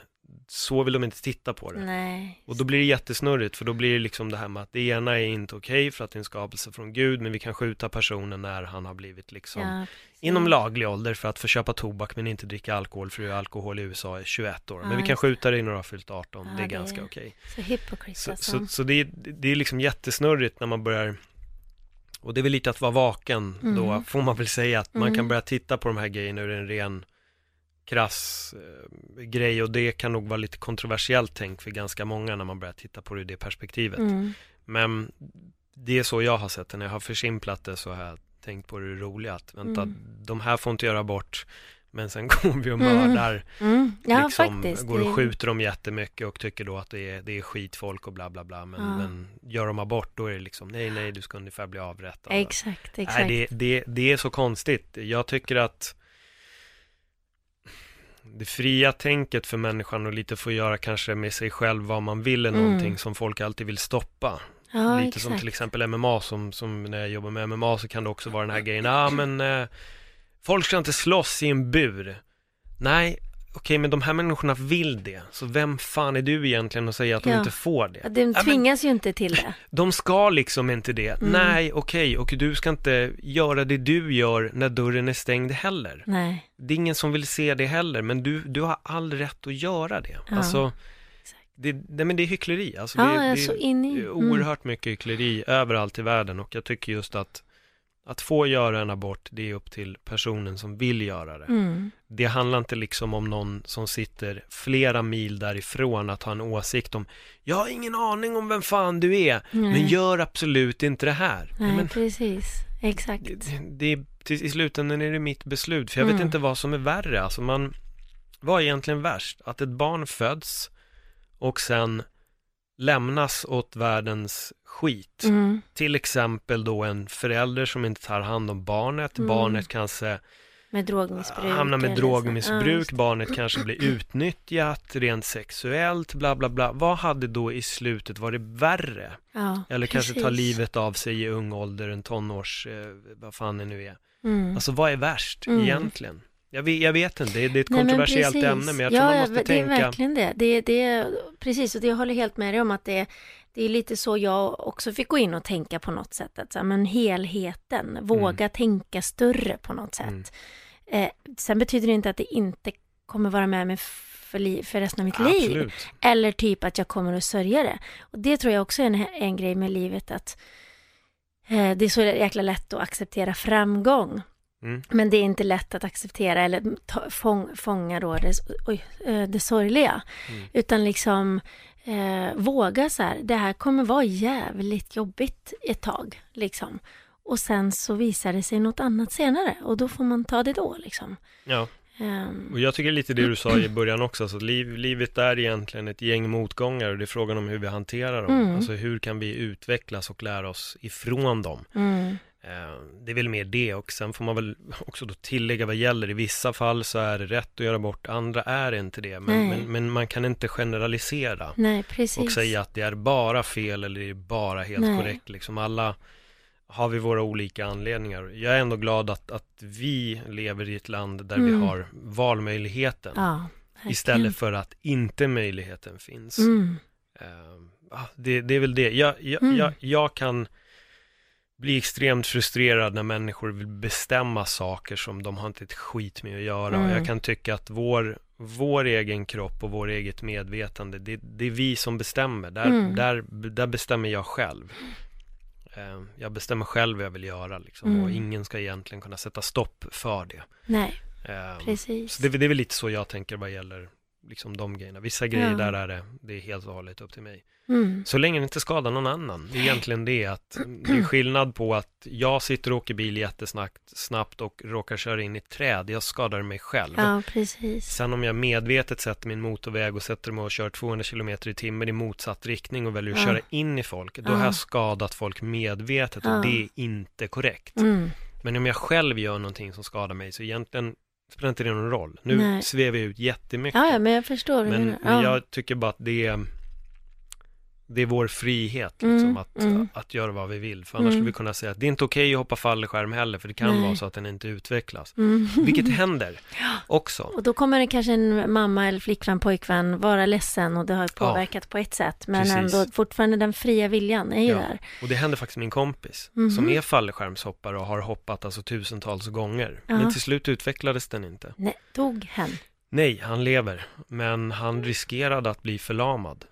så vill de inte titta på det. Nej. Och då blir det jättesnurrigt, för då blir det liksom det här med att det ena är inte okej för att det är en skapelse från Gud, men vi kan skjuta personen när han har blivit liksom ja, inom laglig ålder för att förköpa tobak men inte dricka alkohol, för alkohol i U S A är tjugoett år. Men ja, vi kan skjuta dig när du har fyllt arton. Ja, det är det ganska är... okej. Så hypokris så, alltså. så, så det, är, det är liksom jättesnurrigt när man börjar. Och det är väl lite att vara vaken mm. då, får man väl säga, att mm. man kan börja titta på de här grejerna ur en ren krass eh, grej, och det kan nog vara lite kontroversiellt tänkt för ganska många när man börjar titta på det ur det perspektivet. Mm. Men det är så jag har sett det, när jag har försimplat det så har jag tänkt på det roliga att vänta, mm. de här får inte göra bort, men sen kommer vi och mördar, mm. Mm. Ja, liksom, faktiskt, går och skjuter dem jättemycket och tycker då att det är, det är skitfolk och bla bla bla, men, ja. men gör de abort då är det liksom, nej nej du ska ungefär bli avrättad. Exakt, exakt. Nej, det, det, det är så konstigt. Jag tycker att det fria tänket för människan och lite få göra kanske med sig själv vad man vill är mm. någonting som folk alltid vill stoppa. Ja, lite exakt. Som till exempel M M A, som, som när jag jobbar med M M A så kan det också vara den här grejen, ja ah, men eh, folk ska inte slåss i en bur. Nej, okej, okay, men de här människorna vill det. Så vem fan är du egentligen att säga att ja. de inte får det? De tvingas ja, men, ju inte till det. De ska liksom inte det. Mm. Nej, okej, okay, och du ska inte göra det du gör när dörren är stängd heller. Nej. Det är ingen som vill se det heller, men du, du har all rätt att göra det. Ja. Alltså, det, det, men det är hyckleri. Alltså, ja, det, jag är så in i. Det är oerhört mycket hyckleri överallt i världen, och jag tycker just att Att få göra en abort, det är upp till personen som vill göra det. Mm. Det handlar inte liksom om någon som sitter flera mil därifrån att ha en åsikt om, jag har ingen aning om vem fan du är, nej. Men gör absolut inte det här. Nej, men, precis. Exakt. Det, det, det, till, i slutändan är det mitt beslut, för jag mm. vet inte vad som är värre. Alltså man, vad är egentligen värst? Att ett barn föds och sen lämnas åt världens skit. Mm. Till exempel då en förälder som inte tar hand om barnet. Mm. Barnet kanske med drogmissbruk, hamnar med drogmissbruk. Ja, barnet kanske blir utnyttjat rent sexuellt, bla bla bla. Vad hade då i slutet varit värre? Ja, eller kanske precis. Ta livet av sig i ung ålder, en tonårs, eh, vad fan det nu är. Mm. Alltså vad är värst mm. egentligen? Jag vet, jag vet inte, det är, det är ett Nej, kontroversiellt men ämne, men jag tror ja, man måste det tänka. Det är verkligen det. Det, det precis, och det jag håller helt med dig om att det, det är lite så jag också fick gå in och tänka på något sätt. Att, men helheten, våga mm. tänka större på något sätt. Mm. Eh, sen betyder det inte att det inte kommer vara med mig för, li- för resten av mitt Absolut. liv. Eller typ att jag kommer att sörja det. Och det tror jag också är en, en grej med livet, att eh, det är så jäkla lätt att acceptera framgång. Mm. Men det är inte lätt att acceptera eller ta, fång, fånga då det, oj, det sorgliga mm. utan liksom eh, våga så här, det här kommer vara jävligt jobbigt ett tag liksom, och sen så visar det sig något annat senare och då får man ta det då liksom. Ja. Um, och jag tycker lite det du sa i början också, alltså, liv, livet är egentligen ett gäng motgångar och det är frågan om hur vi hanterar dem. Mm. Alltså hur kan vi utvecklas och lära oss ifrån dem? Mm. Uh, det är väl mer det, och sen får man väl också då tillägga vad gäller. I vissa fall så är det rätt att göra bort, andra är inte det. Men, men, men man kan inte generalisera. Nej, precis. Och säga att det är bara fel eller det är bara helt Nej. korrekt. Liksom alla... har vi våra olika anledningar. Jag är ändå glad att, att vi lever i ett land där mm. vi har valmöjligheten. Ja, istället för att inte möjligheten finns. Mm. Uh, det, det är väl det. Jag, jag, mm. jag, jag kan bli extremt frustrerad när människor vill bestämma saker som de har inte ett skit med att göra. Mm. Och jag kan tycka att vår, vår egen kropp och vår eget medvetande, det, det är vi som bestämmer. Där, mm. där, där bestämmer jag själv. Jag bestämmer själv vad jag vill göra liksom, mm. och ingen ska egentligen kunna sätta stopp för det. Nej, um, precis. Så det, det är väl lite så jag tänker vad gäller liksom, de grejerna. Vissa grejer ja. där är det, det är helt och hållet upp till mig. Mm. Så länge det inte skadar någon annan. Det är egentligen det att det är skillnad på att jag sitter och åker bil jättesnabbt snabbt och råkar köra in i ett träd. Jag skadar mig själv. Ja, precis. Sen om jag medvetet sätter min motorväg och sätter mig och kör tvåhundra kilometer i timmen i motsatt riktning och väljer att ja. köra in i folk, då ja. har jag skadat folk medvetet och ja. det är inte korrekt. Mm. Men om jag själv gör någonting som skadar mig så egentligen spelar inte det någon roll. Nu Nej. svävar jag ut jättemycket. Ja, ja, men jag förstår. Men, men, ja. men jag tycker bara att det är Det är vår frihet liksom, mm, att, mm. att, att göra vad vi vill. För annars mm. skulle vi kunna säga att det är inte okej att hoppa fallskärm heller. För det kan Nej. vara så att den inte utvecklas. Mm. Vilket händer också. Och då kommer det kanske en mamma eller flickvän, pojkvän vara ledsen. Och det har påverkat ja. på ett sätt. Men Precis. ändå fortfarande den fria viljan är ju ja. där. Och det händer faktiskt min kompis. Mm. Som är fallskärmshoppare och har hoppat alltså tusentals gånger. Ja. Men till slut utvecklades den inte. Nej, dog hen? Nej, han lever. Men han riskerade att bli förlamad.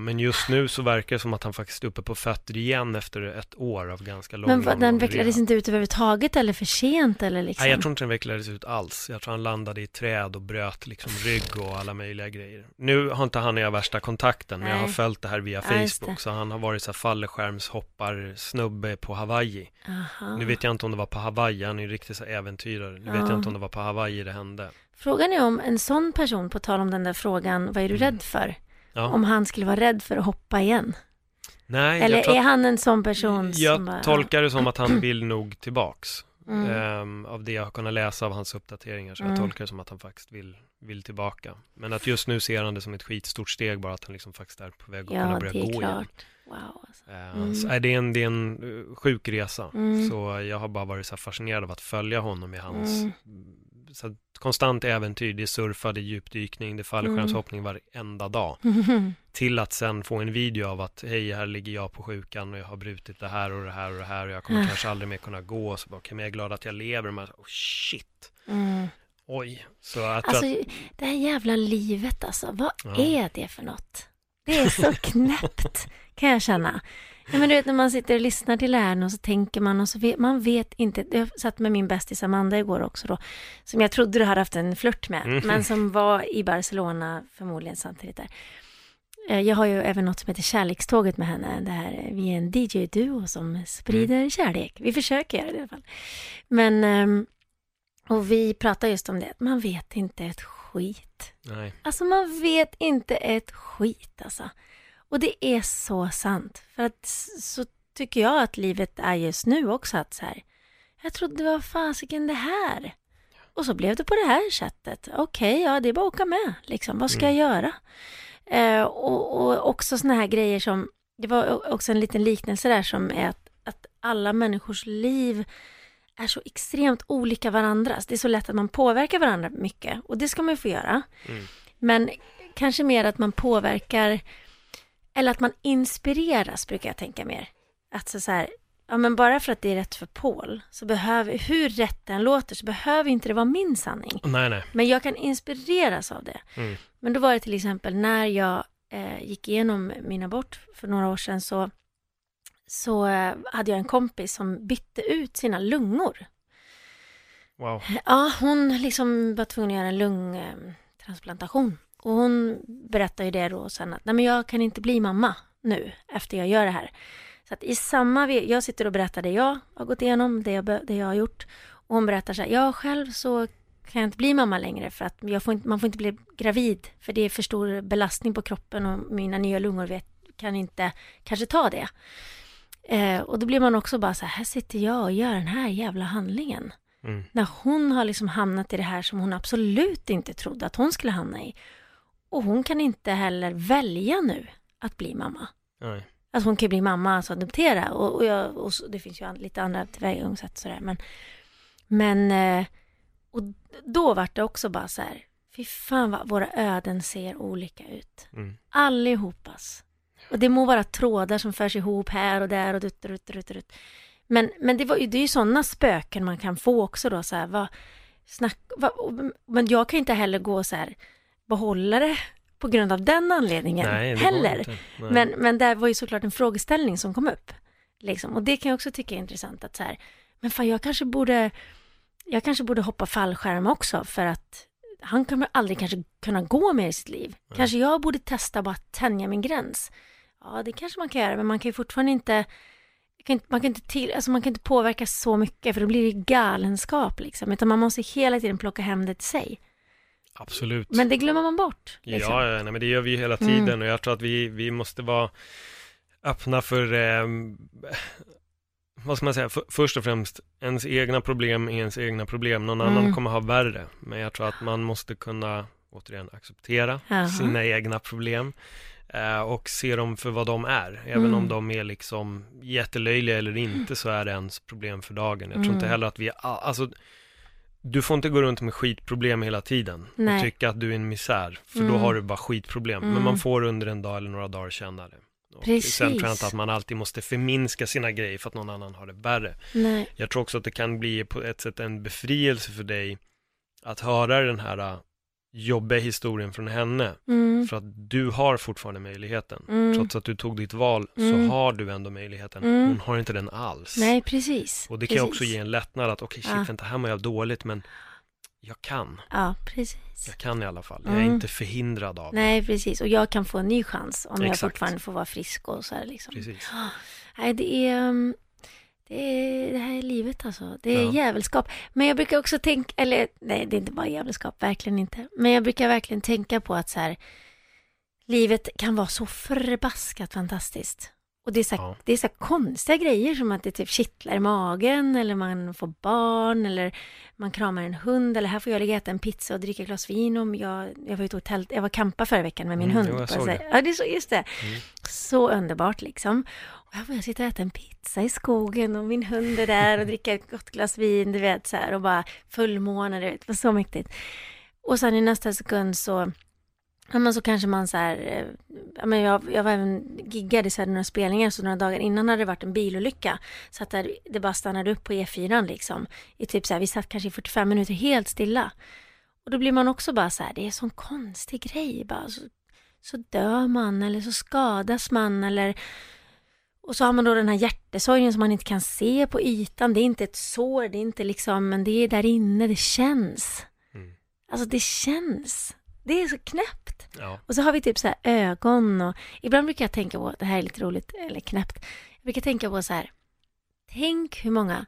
Men just nu så verkar det som att han faktiskt är uppe på fötter igen efter ett år av ganska lång Men vad, den vecklades inte ut överhuvudtaget eller för sent? Eller liksom? Nej, jag tror inte den vecklades ut alls. Jag tror han landade i träd och bröt liksom rygg och alla möjliga grejer. Nu har inte han i värsta kontakten, men Nej. jag har följt det här via Facebook. Ja, så han har varit så här fallskärmshoppar snubbe på Hawaii. Aha. Nu vet jag inte om det var på Hawaii, han är ju riktigt så äventyrare. Nu ja. vet jag inte om det var på Hawaii det hände. Frågan är om en sån person, på tal om den där frågan, vad är du mm. rädd för? Ja. Om han skulle vara rädd för att hoppa igen. Nej, Eller jag är han en sån person jag som... Jag tolkar det som att han vill nog tillbaks. Mm. Um, av det jag har kunnat läsa av hans uppdateringar så mm. jag tolkar det som att han faktiskt vill, vill tillbaka. Men att just nu ser han det som ett skitstort steg, bara att han liksom faktiskt är på väg att ja, kunna börja gå klart. igen. Wow, alltså. uh, mm. så är det, en, det är en sjuk resa. Mm. Så jag har bara varit så fascinerad av att följa honom i hans... Mm. Så konstant äventyr, det surfade, djupdykning, det fallskärmshoppning varenda dag. Mm. Till att sen få en video av att hej, här ligger jag på sjukan och jag har brutit det här och det här och det här och jag kommer mm. kanske aldrig mer kunna gå. Så bara, okay, men jag är glad att jag lever. Och man, oh, shit. Mm. Oj. Så jag alltså, att... det här jävla livet alltså, vad ja. är det för något? Det är så knäppt, kan jag känna. Ja, men du vet, när man sitter och lyssnar till det här och så tänker man och så vet man vet inte. Jag satt med min bästis Amanda igår också då, som jag trodde du hade haft en flört med, mm. men som var i Barcelona förmodligen samtidigt där. Jag har ju även något som heter kärlekståget med henne. Det här, vi är en D J-duo som sprider mm. kärlek. Vi försöker göra det i alla fall. Men, och vi pratar just om det. Man vet inte ett skit. Nej. Alltså man vet inte ett skit alltså. Och det är så sant. För att så tycker jag att livet är just nu också. Att så här, jag trodde vad fasiken det här. Och så blev det på det här sättet. Okej, okay, ja det är bara att åka med. Liksom. Vad ska mm. jag göra? Eh, och, och också såna här grejer som... Det var också en liten liknelse där som är att, att alla människors liv är så extremt olika varandras. Det är så lätt att man påverkar varandra mycket. Och det ska man ju få göra. Mm. Men kanske mer att man påverkar... Eller att man inspireras, brukar jag tänka mer. Att så, så här, ja men bara för att det är rätt för Paul, så behöver, hur rätt den låter, så behöver inte det vara min sanning. Nej, nej. Men jag kan inspireras av det. Mm. Men då var det till exempel när jag eh, gick igenom min abort för några år sedan, så, så eh, hade jag en kompis som bytte ut sina lungor. Wow. Ja, hon liksom var tvungen att göra en lungtransplantation. Eh, Och hon berättar ju det då sen att nej men jag kan inte bli mamma nu efter jag gör det här. Så att i samma, jag sitter och berättar det jag har gått igenom, det jag, det jag har gjort. Och hon berättar så här, jag själv så kan jag inte bli mamma längre för att jag får inte, man får inte bli gravid för det är för stor belastning på kroppen och mina nya lungor vet, kan inte kanske ta det. Eh, och då blir man också bara så här, här sitter jag och gör den här jävla handlingen. Mm. När hon har liksom hamnat i det här som hon absolut inte trodde att hon skulle hamna i. Och hon kan inte heller välja nu att bli mamma. Nej. Alltså hon kan ju bli mamma, alltså adoptera. Och, och, jag, och så, det finns ju lite andra tillvägagångssätt sådär. Men, men eh, och då var det också bara så här, fy fan vad våra öden ser olika ut. Mm. Allihopas. Och det må vara trådar som förs ihop här och där och ut, ut, ut, ut. Men, men det, var, det är ju sådana spöken man kan få också då. Så här, vad, snack, vad, men jag kan inte heller gå så här, behålla det på grund av den anledningen. Nej, heller. Men, men det var ju såklart en frågeställning som kom upp. Liksom. Och det kan jag också tycka är intressant. Att så här, men fan, jag kanske borde, jag kanske borde hoppa fallskärm också för att han kommer aldrig kanske kunna gå med i sitt liv. Nej. Kanske jag borde testa bara att tänja min gräns. Ja, det kanske man kan göra, men man kan ju fortfarande inte kan, man kan inte till, alltså man kan inte påverka så mycket för då blir det galenskap liksom, utan man måste hela tiden plocka hem det till sig. Absolut. Men det glömmer man bort. Liksom. Ja, ja nej, men det gör vi ju hela tiden mm. och jag tror att vi vi måste vara öppna för eh, vad ska man säga, för, först och främst ens egna problem är ens egna problem, någon mm. annan kommer ha värre, men jag tror att man måste kunna återigen acceptera Aha. sina egna problem. Och se dem för vad de är. Även mm. om de är liksom jättelöjliga eller inte så är det ens problem för dagen. Jag tror mm. inte heller att vi... Alltså, du får inte gå runt med skitproblem hela tiden. Nej. Och tycka att du är en misär. För mm. då har du bara skitproblem. Mm. Men man får under en dag eller några dagar känna det. Och Precis. Sen tror jag inte att man alltid måste förminska sina grejer för att någon annan har det värre. Nej. Jag tror också att det kan bli på ett sätt en befrielse för dig att höra den här... jobba historien från henne mm. för att du har fortfarande möjligheten mm. trots att du tog ditt val mm. så har du ändå möjligheten mm. hon har inte den alls. Nej, precis. Och det precis. Kan också ge en lättnad att okej, okay, shit, ja. Vänta, här mår jag dåligt men jag kan. Ja, precis. Jag kan i alla fall, mm. jag är inte förhindrad av det. Nej, precis, och jag kan få en ny chans om Exakt. Jag fortfarande får vara frisk och så här liksom. Precis. Oh, nej, det är um... Det, är, det här är livet alltså. Det är ja. Jävelskap. Men jag brukar också tänka, eller nej, det är inte bara jävelskap, verkligen inte. Men jag brukar verkligen tänka på att så här, livet kan vara så förbaskat fantastiskt. Och det är så här, ja. Det är så här konstiga grejer som att det typ kittlar i magen eller man får barn eller man kramar en hund eller här får jag ligga äta en pizza och dricka glas vin om jag, jag var ute och tält, jag var kampa förra veckan med min mm, hund. Jo, det. Ja, det är så, just det. Mm. Så underbart liksom. Och här får jag sitta och äta en pizza i skogen och min hund är där och dricka ett gott glas vin, du vet så här och bara fullmåne, du vet, det var så mäktigt. Och sen i nästa sekund så ja, men så kanske man så här, ja, men jag, jag var även giggade så här några spelningar så några dagar innan hade det varit en bilolycka så att där, det bara stannade upp på E fyra liksom i typ så här, vi satt kanske i fyrtiofem minuter helt stilla och då blir man också bara så här, det är en sån konstig grej bara, så, så dör man eller så skadas man eller och så har man då den här hjärtesorgen som man inte kan se på ytan, det är inte ett sår, det är inte liksom, men det är där inne, det känns mm. alltså det känns. Det är så knäppt. Ja. Och så har vi typ så här ögon och ibland brukar jag tänka på, det här är lite roligt eller knäppt. Jag brukar tänka på så här, tänk hur många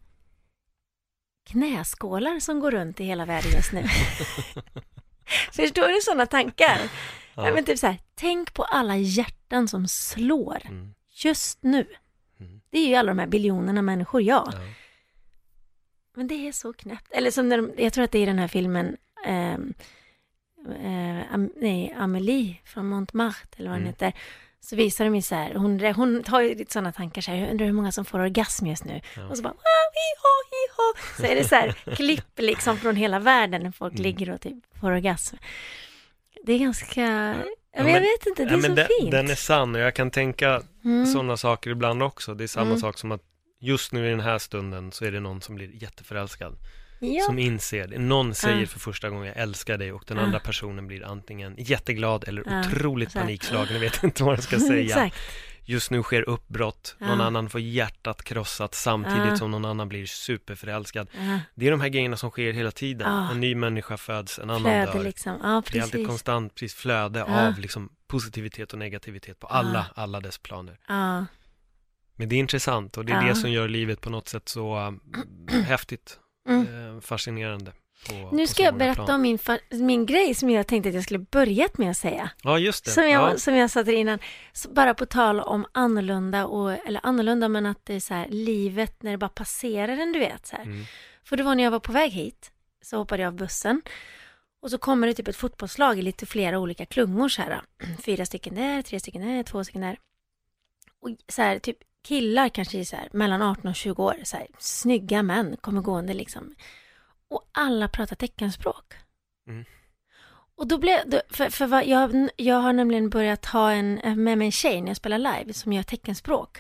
knäskålar som går runt i hela världen just nu. Förstår du sådana tankar? Ja. Nej, men typ så här, tänk på alla hjärtan som slår mm. just nu. Mm. Det är ju alla de här biljonerna människor, ja. ja. Men det är så knäppt. Eller som när de, jag tror att det är i den här filmen... Ehm, Uh, Am- nej, Amélie från Montmartre eller vad hon mm. heter, så visar de ju så här, hon, hon har ju lite sådana tankar så här, jag undrar hur många som får orgasm just nu ja. Och så bara så är det så här klipp liksom från hela världen när folk mm. ligger och typ får orgasm. Det är ganska ja, men men, jag vet inte, det ja, är så den, fint. Den är sann och jag kan tänka mm. sådana saker ibland också. Det är samma mm. sak som att just nu i den här stunden så är det någon som blir jätteförälskad. Ja. Som inser det. Någon säger ja. För första gången jag älskar dig och den ja. Andra personen blir antingen jätteglad eller ja. Otroligt panikslagen och vet inte vad jag ska säga. Exakt. Just nu sker uppbrott, ja. Någon annan får hjärtat krossat samtidigt ja. Som någon annan blir superförälskad. Ja. Det är de här grejerna som sker hela tiden. Ja. En ny människa föds, en annan flöde, dör. Liksom. Ja, det är alltid konstant precis flöde ja. Av liksom, positivitet och negativitet på alla, ja. Alla dess planer. Ja. Men det är intressant och det är ja. Det som gör livet på något sätt så äh, häftigt. Mm. Fascinerande. På, nu ska jag berätta plan. om min, min grej som jag tänkte att jag skulle börjat med att säga. Ja, just det. Som jag, ja. som jag satte innan. Så bara på tal om annorlunda, och, eller annorlunda, men att det är så här, livet när det bara passerar en, du vet. Så här. Mm. För det var när jag var på väg hit, så hoppade jag av bussen. Och så kommer det typ ett fotbollslag i lite flera olika klungor så här. Fyra stycken där, tre stycken där, två stycken där. Och så här, typ killar kanske så här, mellan arton och tjugo år. Så här, snygga män kommer gående liksom. Och alla pratar teckenspråk. Mm. Och då blev då, för, för vad, jag, jag har nämligen börjat ha en, med mig en tjej när jag spelar live som gör teckenspråk.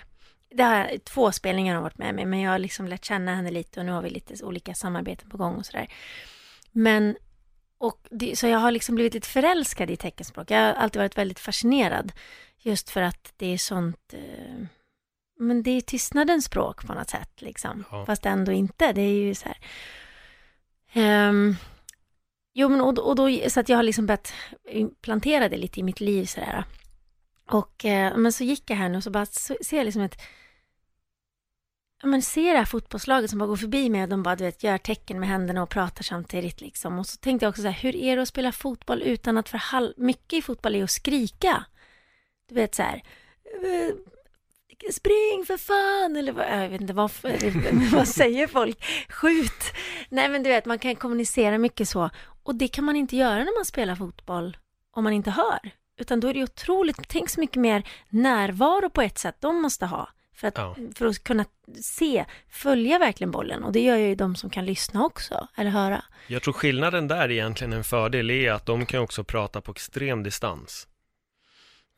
Det har två spelningar har varit med mig, men jag har liksom lärt känna henne lite och nu har vi lite olika samarbeten på gång och sådär. Men, och det, så jag har liksom blivit lite förälskad i teckenspråk. Jag har alltid varit väldigt fascinerad just för att det är sånt... Eh, men det är tystnadens språk på något sätt liksom. Ja. Fast ändå inte, det är ju så här... Um, jo men och, och då så att jag har liksom börjat plantera det lite i mitt liv så där. Och eh, men så gick jag här nu och så bara så, ser jag liksom ett men ser det här fotbollslaget som bara går förbi mig och de bara du vet gör tecken med händerna och pratar samtidigt liksom. Och så tänkte jag också så här, hur är det att spela fotboll utan att förhall mycket i fotboll är att skrika. Du vet så här uh, spring för fan eller vad, jag vet inte vad, vad säger folk, skjut. Nej men du vet man kan kommunicera mycket så och det kan man inte göra när man spelar fotboll om man inte hör, utan då är det otroligt, tänk så mycket mer närvaro på ett sätt de måste ha för att, ja. för att kunna se, följa verkligen bollen, och det gör ju de som kan lyssna också eller höra. Jag tror skillnaden där egentligen en fördel är att de kan också prata på extrem distans.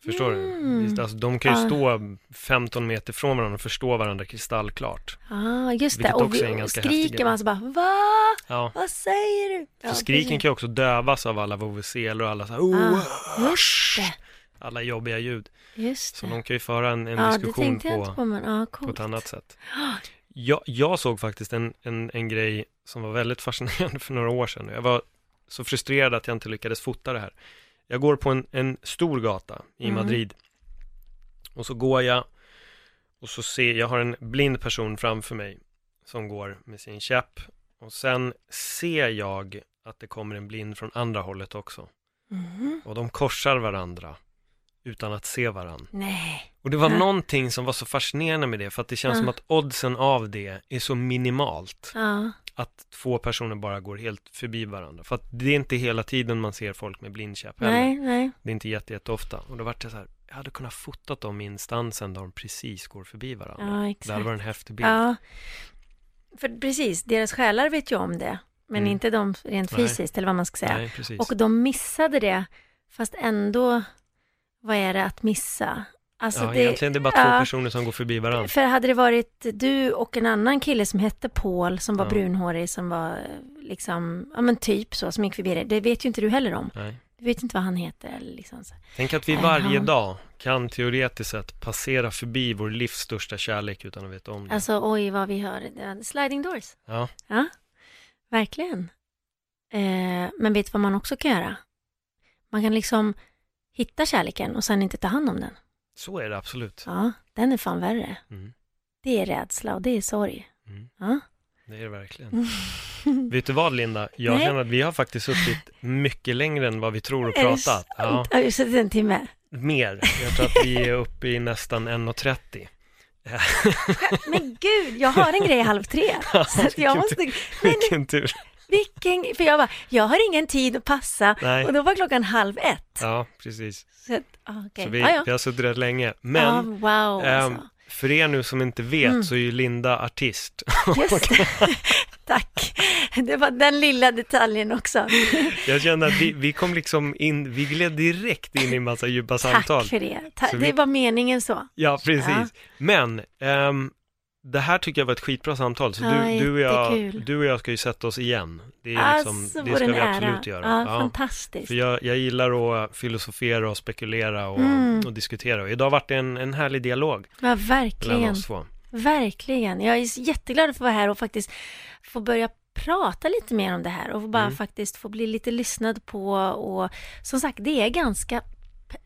Förstår mm. du? Alltså, de kan ju ah. stå femton meter från varandra och förstå varandra kristallklart. Ah, just det. Och, vi, och skriker man så bara, va? Ja. Vad säger du? Ja, så skriken kan ju också dövas av alla vovvuzeller och alla så här, oh, ah, alla jobbiga ljud. Just det. Så de kan ju föra en, en ah, diskussion på, på, ah, på ett annat sätt. Jag, jag såg faktiskt en, en, en grej som var väldigt fascinerande för några år sedan. Jag var så frustrerad att jag inte lyckades fota det här. Jag går på en, en stor gata i mm. Madrid och så går jag och så ser jag har en blind person framför mig som går med sin käpp och sen ser jag att det kommer en blind från andra hållet också. Mm. Och de korsar varandra utan att se varandra. Nej. Och det var mm. någonting som var så fascinerande med det för att det känns mm. som att oddsen av det är så minimalt. Ja. Att två personer bara går helt förbi varandra. För att det är inte hela tiden man ser folk med blindkäpp heller. Nej, nej. Det är inte jätte, jätte ofta. Och då var det så här, jag hade kunnat fotat dem i instansen där de precis går förbi varandra. Ja, exakt. Där var en häftig bild. Ja, för precis, deras själar vet ju om det. Men mm. inte de rent fysiskt, nej. Eller vad man ska säga. Nej, precis. Och de missade det. Fast ändå, vad är det att missa? Alltså ja, det, egentligen det är bara ja, två personer som går förbi varandra. För hade det varit du och en annan kille som hette Paul, som var ja. brunhårig, som var liksom, ja men typ så, som gick förbi det. Det vet ju inte du heller om. Nej. Du vet inte vad han heter. Eller liksom så. Tänk att vi varje ja. dag kan teoretiskt sett passera förbi vår livs största kärlek utan att veta om det. Alltså oj vad vi hör. Sliding Doors. Ja. Ja, verkligen. Eh, men vet vad man också kan göra? Man kan liksom hitta kärleken och sen inte ta hand om den. Så är det absolut. Ja, den är fan värre. Mm. Det är rädsla och det är sorg. Mm. Ja. Det är det verkligen. Mm. Vet du vad, Linda? Jag Nej. känner att vi har faktiskt suttit mycket längre än vad vi tror och pratat. Ja. Har vi suttit en timme? Mer. Jag tror att vi är uppe i nästan en och trettio. Men gud, jag har en grej halv tre. Ja, så att jag måste... Tur. Vilken tur. Vilken... För jag bara, jag har ingen tid att passa. Nej. Och då var klockan halv ett. Ja, precis. Så, okay. Så vi, ah, ja. vi har suttit rätt länge. Men ah, wow, eh, alltså. För er nu som inte vet mm. så är ju Linda artist. Just det. Tack. Det var den lilla detaljen också. Jag kände att vi, vi kom liksom in, vi gled direkt in i en massa djupa samtal. Tack för det. Ta- vi, det var meningen så. Ja, precis. Ja. Men... Ehm, det här tycker jag var ett skitbra samtal. Så ja, du, du, och jag, du och jag ska ju sätta oss igen. Det, är alltså, liksom, det ska vi absolut ära. göra. Ja, ja. Fantastiskt. För jag, jag gillar att filosofera och spekulera och, mm. och diskutera. Och idag har varit en, en härlig dialog. Ja, verkligen. Verkligen. Jag är jätteglad för att få vara här och faktiskt få börja prata lite mer om det här. Och bara mm. faktiskt få bli lite lyssnad på. Och som sagt, det är ganska...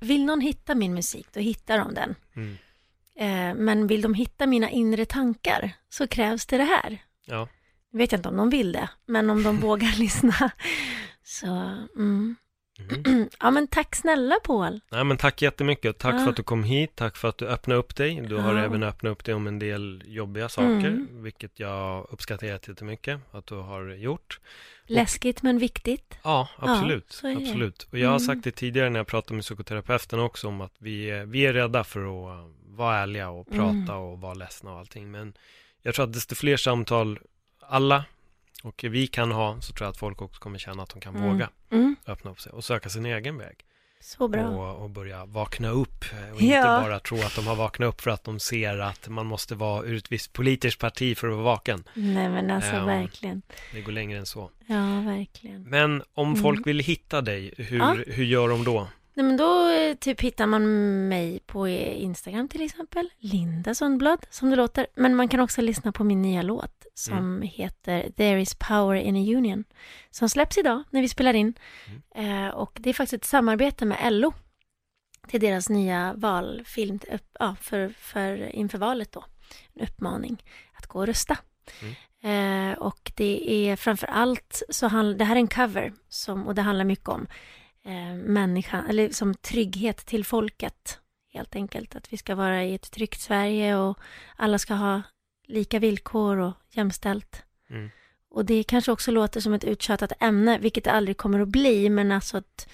Vill någon hitta min musik, då hittar de den. Mm. Men vill de hitta mina inre tankar så krävs det det här. Ja. Jag vet inte om de vill det, men om de vågar lyssna. Så, mm. Mm. Ja, men tack snälla, Paul. Ja, men tack jättemycket. Tack ja. för att du kom hit. Tack för att du öppnade upp dig. Du har ja. även öppnat upp dig om en del jobbiga saker. Mm. Vilket jag uppskattar jättemycket att du har gjort. Läskigt och, men viktigt. Ja, absolut. Ja, absolut. Och jag har sagt det tidigare när jag pratade med psykoterapeuten också. Om att vi är, vi är rädda för att vara ärliga och prata mm. och vara ledsna och allting. Men jag tror att desto fler samtal alla och vi kan ha, så tror jag att folk också kommer känna att de kan mm. våga mm. öppna upp sig och söka sin egen väg. Så bra. Och, och börja vakna upp och inte ja. bara tro att de har vaknat upp för att de ser att man måste vara ur ett visst politiskt parti för att vara vaken. Nej, men alltså um, verkligen. Det går längre än så. Ja, verkligen. Men om mm. folk vill hitta dig, hur, ja. hur gör de då? Nej, men då typ hittar man mig på Instagram till exempel, Linda Sundblad, som det låter. Men man kan också lyssna på min nya låt som mm. heter There is power in a union, som släpps idag när vi spelar in. Mm. Eh, och det är faktiskt ett samarbete med Elo till deras nya valfilm upp, ja, för, för inför valet då. En uppmaning att gå och rösta. Mm. Eh, och det är framför allt, så handl- det här är en cover som, och det handlar mycket om människan, eller som trygghet till folket, helt enkelt att vi ska vara i ett tryggt Sverige och alla ska ha lika villkor och jämställt mm. och det kanske också låter som ett uttjatat ämne, vilket det aldrig kommer att bli, men alltså att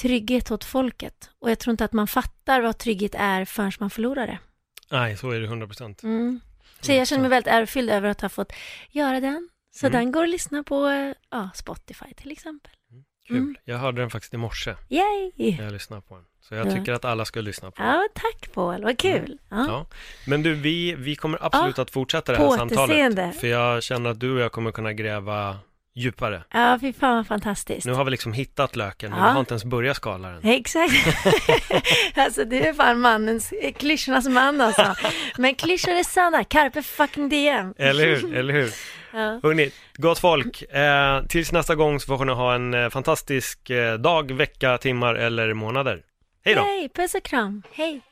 trygghet åt folket, och jag tror inte att man fattar vad trygghet är förrän man förlorar det. Nej, så är det hundra procent. Mm. Så jag känner mig väldigt ärfylld över att ha fått göra den, så mm. den går att lyssna på ja, Spotify till exempel. Kul. Mm. Jag hörde den faktiskt i morse. Yay! Jag lyssnade på den. Så jag tycker att alla ska lyssna på den. Ja, tack Paul. Vad kul. Mm. Ja. Ja. Men du, vi, vi kommer absolut ja. att fortsätta det här samtalet. För jag känner att du och jag kommer kunna gräva djupare. Ja, fy fan vad fantastiskt. Nu har vi liksom hittat löken, men ja. vi har inte ens börjat skala den. Exakt. Alltså, du är fan mannens, klyschornas man alltså. Men klyschor är sanna. Carpe fucking diem. Eller hur, eller hur. Ja. Hörrni, gott folk. Eh, tills nästa gång så får ni ha en fantastisk eh, dag, vecka, timmar eller månader. Hej då. Hej, puss och kram. Hej.